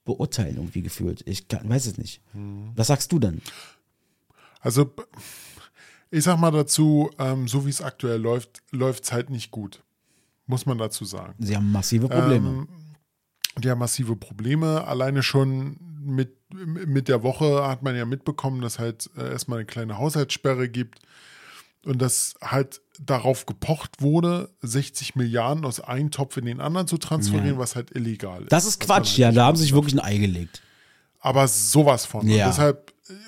beurteilen, irgendwie gefühlt. Weiß es nicht. Was sagst du denn? Also, ich sag mal dazu, so wie es aktuell läuft, läuft es halt nicht gut. Muss man dazu sagen. Sie haben massive Probleme. Die haben massive Probleme. Alleine schon mit der Woche hat man ja mitbekommen, dass halt erstmal eine kleine Haushaltssperre gibt und dass halt darauf gepocht wurde, 60 Milliarden aus einem Topf in den anderen zu transferieren, was halt illegal ist. Das ist Quatsch, ja. Da haben sich wirklich ein Ei gelegt. Aber sowas von. Ja.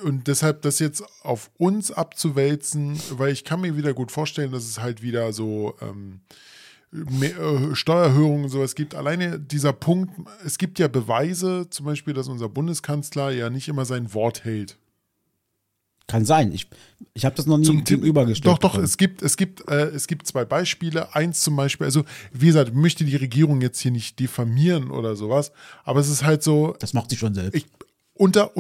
Und deshalb das jetzt auf uns abzuwälzen, weil ich kann mir wieder gut vorstellen, dass es halt wieder so... mehr, Steuererhöhungen und sowas gibt. Alleine dieser Punkt, es gibt ja Beweise, zum Beispiel, dass unser Bundeskanzler ja nicht immer sein Wort hält. Kann sein. Ich habe das noch nie gegenübergestellt. Doch, es gibt zwei Beispiele. Eins zum Beispiel, also wie gesagt, möchte die Regierung jetzt hier nicht diffamieren oder sowas, aber es ist halt so. Das macht sie schon selbst. Unter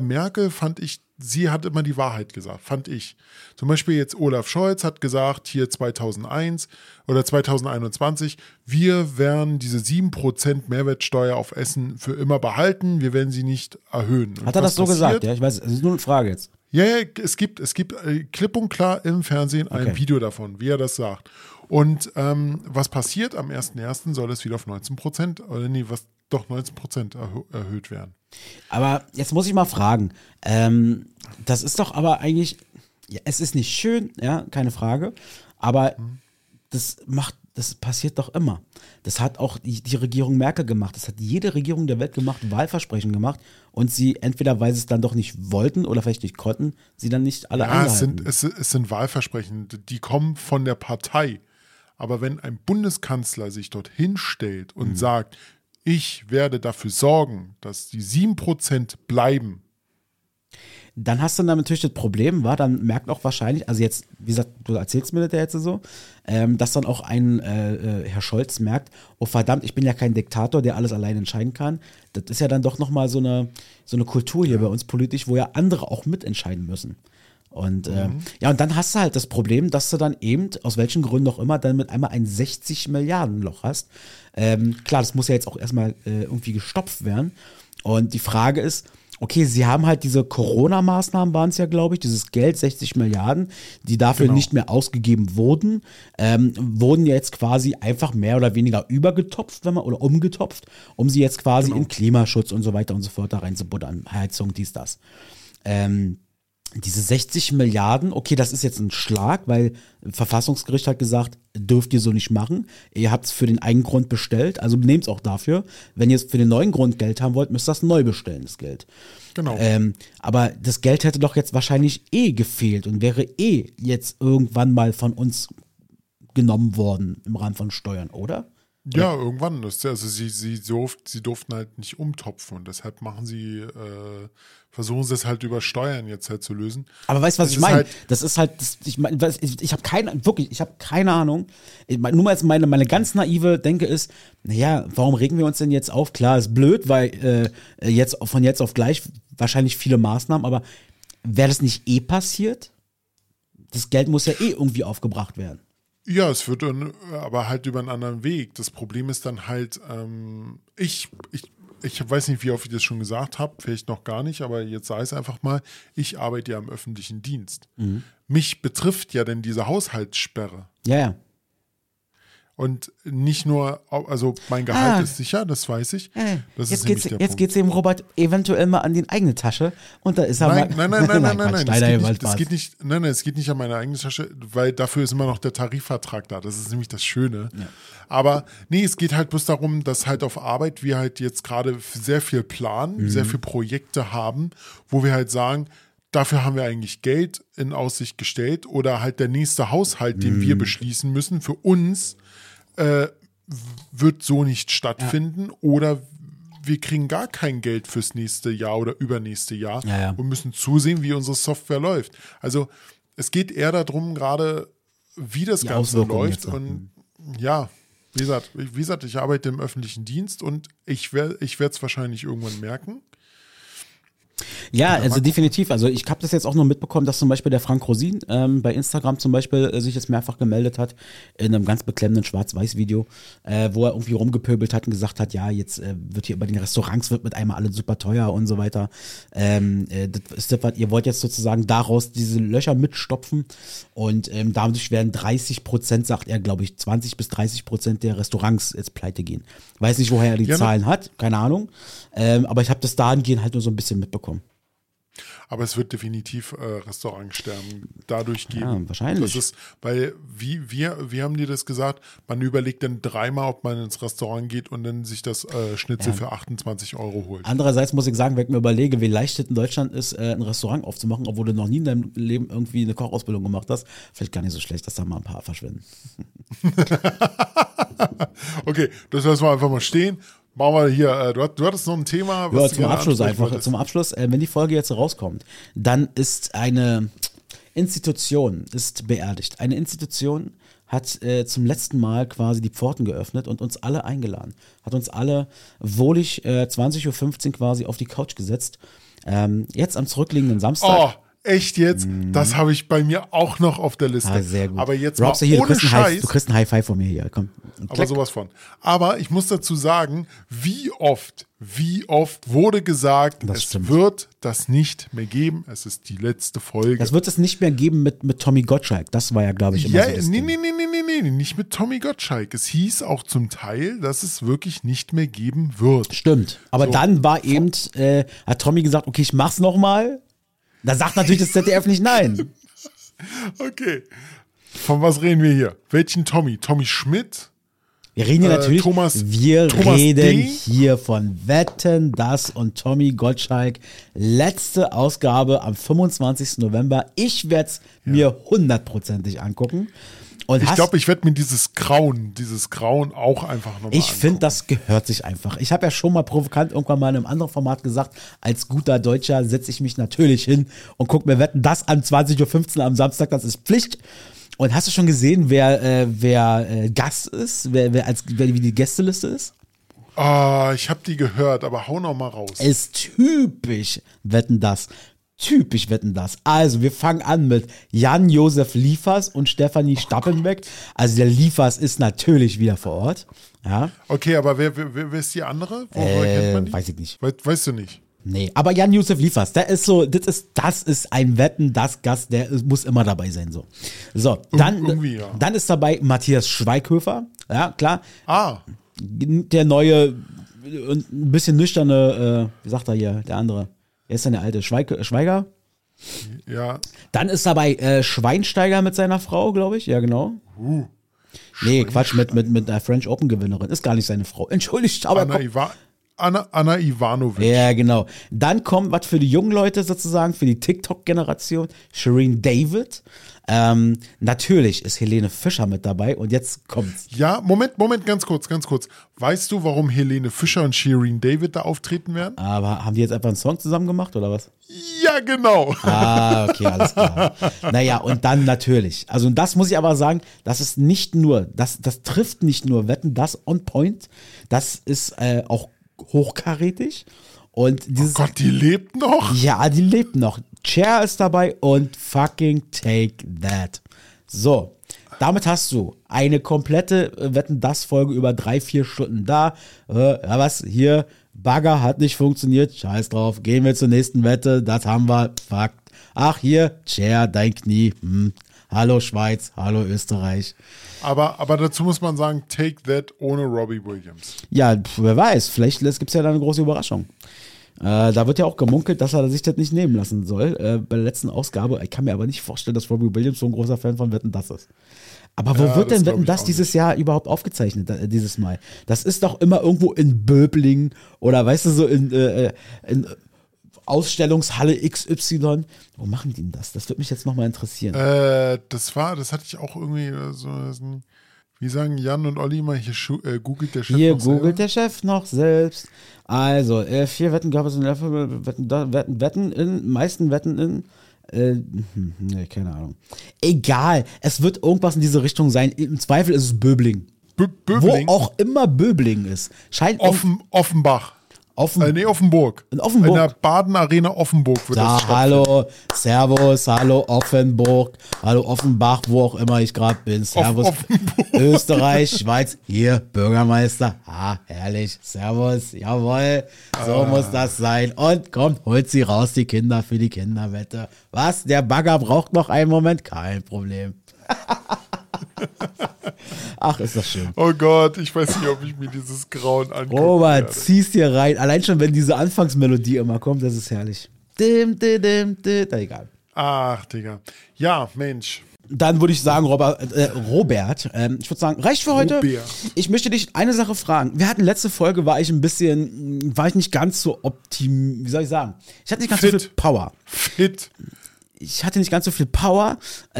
Merkel fand ich, sie hat immer die Wahrheit gesagt, fand ich. Zum Beispiel jetzt Olaf Scholz hat gesagt, hier 2001 oder 2021, wir werden diese 7% Mehrwertsteuer auf Essen für immer behalten, wir werden sie nicht erhöhen. Hat er das so gesagt? Ja, ich weiß, es ist nur eine Frage jetzt. Ja, es gibt klipp und klar im Fernsehen ein Video davon, wie er das sagt. Und was passiert? Am 1.1. soll es wieder auf 19%, oder nee, was? Doch 19% erhöht werden. Aber jetzt muss ich mal fragen, das ist doch aber eigentlich, ja, es ist nicht schön, ja, keine Frage, aber das passiert doch immer. Das hat auch die Regierung Merkel gemacht, das hat jede Regierung der Welt gemacht, Wahlversprechen gemacht und sie entweder, weil sie es dann doch nicht wollten oder vielleicht nicht konnten, sie dann nicht alle einhalten. Ja, es sind Wahlversprechen, die kommen von der Partei, aber wenn ein Bundeskanzler sich dorthin stellt und sagt, ich werde dafür sorgen, dass die 7% bleiben. Dann hast du dann natürlich das Problem, dann merkt auch wahrscheinlich, also jetzt, wie gesagt, du erzählst mir das ja jetzt so, dass dann auch ein Herr Scholz merkt, oh verdammt, ich bin ja kein Diktator, der alles allein entscheiden kann. Das ist ja dann doch nochmal so eine Kultur hier bei uns politisch, wo ja andere auch mitentscheiden müssen. Und und dann hast du halt das Problem, dass du dann eben, aus welchen Gründen auch immer, dann mit einmal ein 60-Milliarden-Loch hast. Klar, das muss ja jetzt auch erstmal irgendwie gestopft werden. Und die Frage ist, okay, sie haben halt diese Corona-Maßnahmen waren es ja, glaube ich, dieses Geld, 60 Milliarden, die dafür nicht mehr ausgegeben wurden, wurden jetzt quasi einfach mehr oder weniger übergetopft, oder umgetopft, um sie jetzt quasi in Klimaschutz und so weiter und so fort da reinzubuttern, Heizung, dies, das. Diese 60 Milliarden, okay, das ist jetzt ein Schlag, weil das Verfassungsgericht hat gesagt, dürft ihr so nicht machen. Ihr habt es für den einen Grund bestellt, also nehmt es auch dafür. Wenn ihr es für den neuen Grund Geld haben wollt, müsst ihr das neu bestellen, das Geld. Genau. Aber das Geld hätte doch jetzt wahrscheinlich gefehlt und wäre jetzt irgendwann mal von uns genommen worden im Rahmen von Steuern, oder? Ja, irgendwann. Also sie durften halt nicht umtopfen und deshalb versuchen sie es halt über Steuern jetzt halt zu lösen. Aber weißt du, was ich meine? Ich habe keine Ahnung. Nur mal jetzt meine ganz naive Denke ist, naja, warum regen wir uns denn jetzt auf? Klar, ist blöd, weil von jetzt auf gleich wahrscheinlich viele Maßnahmen, aber wäre das nicht passiert? Das Geld muss ja irgendwie aufgebracht werden. Ja, es wird aber halt über einen anderen Weg. Das Problem ist dann halt, ich weiß nicht, wie oft ich das schon gesagt habe, vielleicht noch gar nicht, aber jetzt sei es einfach mal, ich arbeite ja im öffentlichen Dienst. Mhm. Mich betrifft ja denn diese Haushaltssperre. Ja, ja. Und nicht nur, also mein Gehalt ist sicher, das weiß ich. Das jetzt geht es eben Robert eventuell mal an die eigene Tasche und da ist er Nein, es geht nicht an meine eigene Tasche, weil dafür ist immer noch der Tarifvertrag da. Das ist nämlich das Schöne. Ja. Aber nee, es geht halt bloß darum, dass halt auf Arbeit wir halt jetzt gerade sehr viel planen, sehr viele Projekte haben, wo wir halt sagen, dafür haben wir eigentlich Geld in Aussicht gestellt oder halt der nächste Haushalt, den wir beschließen müssen, für uns wird so nicht stattfinden oder wir kriegen gar kein Geld fürs nächste Jahr oder übernächste Jahr und müssen zusehen, wie unsere Software läuft. Also es geht eher darum, gerade wie das Ganze läuft und wie gesagt, ich arbeite im öffentlichen Dienst und ich werde es wahrscheinlich irgendwann merken. Ja, also definitiv. Also ich habe das jetzt auch noch mitbekommen, dass zum Beispiel der Frank Rosin bei Instagram zum Beispiel sich jetzt mehrfach gemeldet hat in einem ganz beklemmenden Schwarz-Weiß-Video, wo er irgendwie rumgepöbelt hat und gesagt hat, ja, jetzt wird hier bei den Restaurants wird mit einmal alles super teuer und so weiter. Ihr wollt jetzt sozusagen daraus diese Löcher mitstopfen und dadurch werden 30%, sagt er, glaube ich, 20-30% der Restaurants jetzt pleite gehen. Weiß nicht, woher er die Zahlen hat, keine Ahnung. Aber ich habe das dahingehend halt nur so ein bisschen mitbekommen. Aber es wird definitiv Restaurantsterben dadurch geben. Ja, wahrscheinlich. Das ist, weil wir haben dir das gesagt, man überlegt dann dreimal, ob man ins Restaurant geht und dann sich das Schnitzel für 28 € holt. Andererseits muss ich sagen, wenn ich mir überlege, wie leicht es in Deutschland ist, ein Restaurant aufzumachen, obwohl du noch nie in deinem Leben irgendwie eine Kochausbildung gemacht hast, vielleicht gar nicht so schlecht, dass da mal ein paar verschwinden. Okay, das lassen wir einfach mal stehen. Machen wir hier, du hattest noch ein Thema. Was ja, zum Abschluss, wenn die Folge jetzt rauskommt, dann ist eine Institution, ist beerdigt. Eine Institution hat zum letzten Mal quasi die Pforten geöffnet und uns alle eingeladen. Hat uns alle wohlig 20.15 Uhr quasi auf die Couch gesetzt. Jetzt am zurückliegenden Samstag. Oh. Echt jetzt? Das habe ich bei mir auch noch auf der Liste. Ah, sehr gut. Aber jetzt Rob, mal ohne Scheiß. Du kriegst einen High Five von mir hier. Komm. Aber sowas von. Aber ich muss dazu sagen, wie oft wurde gesagt, wird das nicht mehr geben. Es ist die letzte Folge. Das wird es nicht mehr geben mit Tommy Gottschalk. Das war ja, glaube ich, immer so das Ding. Nee, nicht mit Tommy Gottschalk. Es hieß auch zum Teil, dass es wirklich nicht mehr geben wird. Stimmt. Aber so. Dann war eben, hat Tommy gesagt, okay, ich mach's nochmal. Da sagt natürlich das ZDF nicht nein. Okay. Von was reden wir hier? Welchen Tommy? Tommy Schmidt? Wir reden hier natürlich. Wir reden hier von Wetten, dass und Tommy Gottschalk. Letzte Ausgabe am 25. November. Ich werde es mir hundertprozentig angucken. Und ich glaube, ich werde mir dieses Grauen auch einfach nochmal angucken. Ich finde, das gehört sich einfach. Ich habe ja schon mal provokant irgendwann mal in einem anderen Format gesagt, als guter Deutscher setze ich mich natürlich hin und gucke mir Wetten, das an 20.15 Uhr am Samstag, das ist Pflicht. Und hast du schon gesehen, wer Gast ist, wie die Gästeliste ist? Ah, ich habe die gehört, aber hau noch mal raus. Ist typisch Wetten, das. Typisch Wetten, dass. Also, wir fangen an mit Jan-Josef Liefers und Stefanie Stappenbeck. Also, der Liefers ist natürlich wieder vor Ort. Ja. Okay, aber wer ist die andere? Woher kennt man die? Weiß ich nicht. Weißt du nicht? Nee, aber Jan-Josef Liefers, der ist so, das ist ein Wetten, das Gast, der muss immer dabei sein, so. So, dann ist dabei Matthias Schweighöfer. Ja, klar. Ah. Der neue, ein bisschen nüchterne, wie sagt er hier, der andere? Er ist dann der alte Schweiger. Ja. Dann ist dabei Schweinsteiger mit seiner Frau, glaube ich. Ja, genau. Nee, Quatsch, mit einer French Open-Gewinnerin. Ist gar nicht seine Frau. Entschuldigt, aber Anna Ivanovic. Ja, genau. Dann kommt was für die jungen Leute sozusagen, für die TikTok-Generation, Shireen David. Natürlich ist Helene Fischer mit dabei und jetzt kommt's. Ja, Moment, ganz kurz. Weißt du, warum Helene Fischer und Shireen David da auftreten werden? Aber haben die jetzt einfach einen Song zusammen gemacht oder was? Ja, genau. Ah, okay, alles klar. Naja, und dann natürlich. Also das muss ich aber sagen, das ist nicht nur, das trifft nicht nur Wetten, das on point, das ist auch hochkarätig. Und dieses, oh Gott, die lebt noch? Ja, die lebt noch. Cher ist dabei und fucking Take That. So, damit hast du eine komplette Wetten-dass-Folge über 3-4 Stunden da. Was hier, Bagger hat nicht funktioniert, scheiß drauf, gehen wir zur nächsten Wette, das haben wir, fuck. Ach hier, Cher, dein Knie, hallo Schweiz, hallo Österreich. Aber dazu muss man sagen, Take That ohne Robbie Williams. Ja, wer weiß, vielleicht gibt es ja da eine große Überraschung. Da wird ja auch gemunkelt, dass er sich das nicht nehmen lassen soll. Bei der letzten Ausgabe, ich kann mir aber nicht vorstellen, dass Robbie Williams so ein großer Fan von Wetten, dass ist. Aber wo wird denn Wetten, dass dieses Jahr überhaupt aufgezeichnet, dieses Mal? Das ist doch immer irgendwo in Böblingen oder weißt du, so in Ausstellungshalle XY. Wo machen die denn das? Das würde mich jetzt nochmal interessieren. Das hatte ich auch irgendwie so. Wie sagen Jan und Olli mal, hier googelt der Chef hier noch googelt selber. Der Chef noch selbst. Also, 4 Wetten gab es in der meisten Wetten in. Nee, keine Ahnung. Egal, es wird irgendwas in diese Richtung sein. Im Zweifel ist es Böblingen. Böblingen? Wo auch immer Böblingen ist. Scheint Offenbach. Offenburg. In Offenburg. In der Baden-Arena Offenburg wird das stattfinden. Hallo, servus, hallo Offenburg, hallo Offenbach, wo auch immer ich gerade bin. Servus, Österreich, Schweiz, hier, Bürgermeister. Ah, herrlich, servus, jawohl, so muss das sein. Und kommt, holt sie raus, die Kinder, für die Kinderwette. Was, der Bagger braucht noch einen Moment? Kein Problem. Ach, ist das schön. Oh Gott, ich weiß nicht, ob ich mir dieses Grauen angucke. Robert, zieh's dir rein. Allein schon, wenn diese Anfangsmelodie immer kommt, das ist herrlich. Dim, dim, dim, dim. Na, egal. Ach, Digga. Ja, Mensch. Dann würde ich sagen, Robert, ich würde sagen, reicht für heute. Robert. Ich möchte dich eine Sache fragen. Wir hatten letzte Folge, war ich nicht ganz so wie soll ich sagen? Ich hatte nicht ganz so viel Power. Ich hatte nicht ganz so viel Power.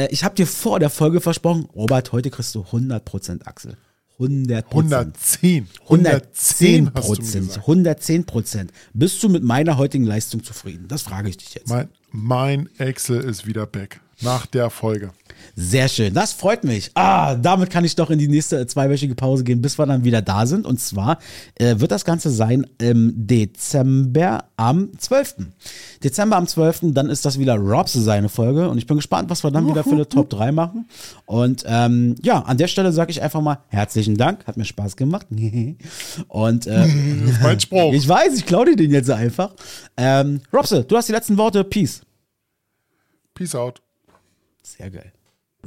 Ich habe dir vor der Folge versprochen, Robert, heute kriegst du 100% Axel. 110%. Bist du mit meiner heutigen Leistung zufrieden? Das frage ich dich jetzt. Mein Axel ist wieder back. Nach der Folge. Sehr schön, das freut mich. Damit kann ich doch in die nächste zweiwöchige Pause gehen, bis wir dann wieder da sind. Und zwar wird das Ganze sein im Dezember am 12. Dann ist das wieder Robs seine Folge. Und ich bin gespannt, was wir dann wieder für eine Top 3 machen. Und ja, an der Stelle sage ich einfach mal herzlichen Dank. Hat mir Spaß gemacht. Und das ist mein Spruch. Ich weiß, ich klaue dir den jetzt einfach. Robse, du hast die letzten Worte. Peace. Peace out. Sehr geil.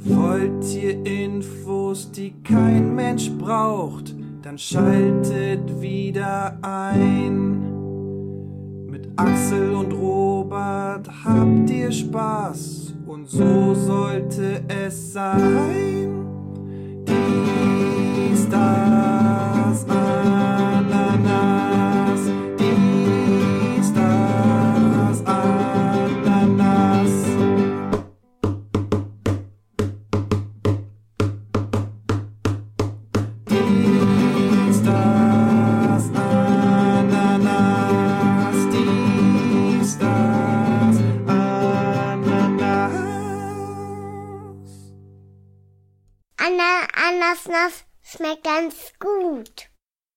Wollt ihr Infos, die kein Mensch braucht, dann schaltet wieder ein. Mit Axel und Robert habt ihr Spaß und so sollte es sein. Dies, das, Ananas, dies, das, Ananas. Ananas schmeckt ganz gut.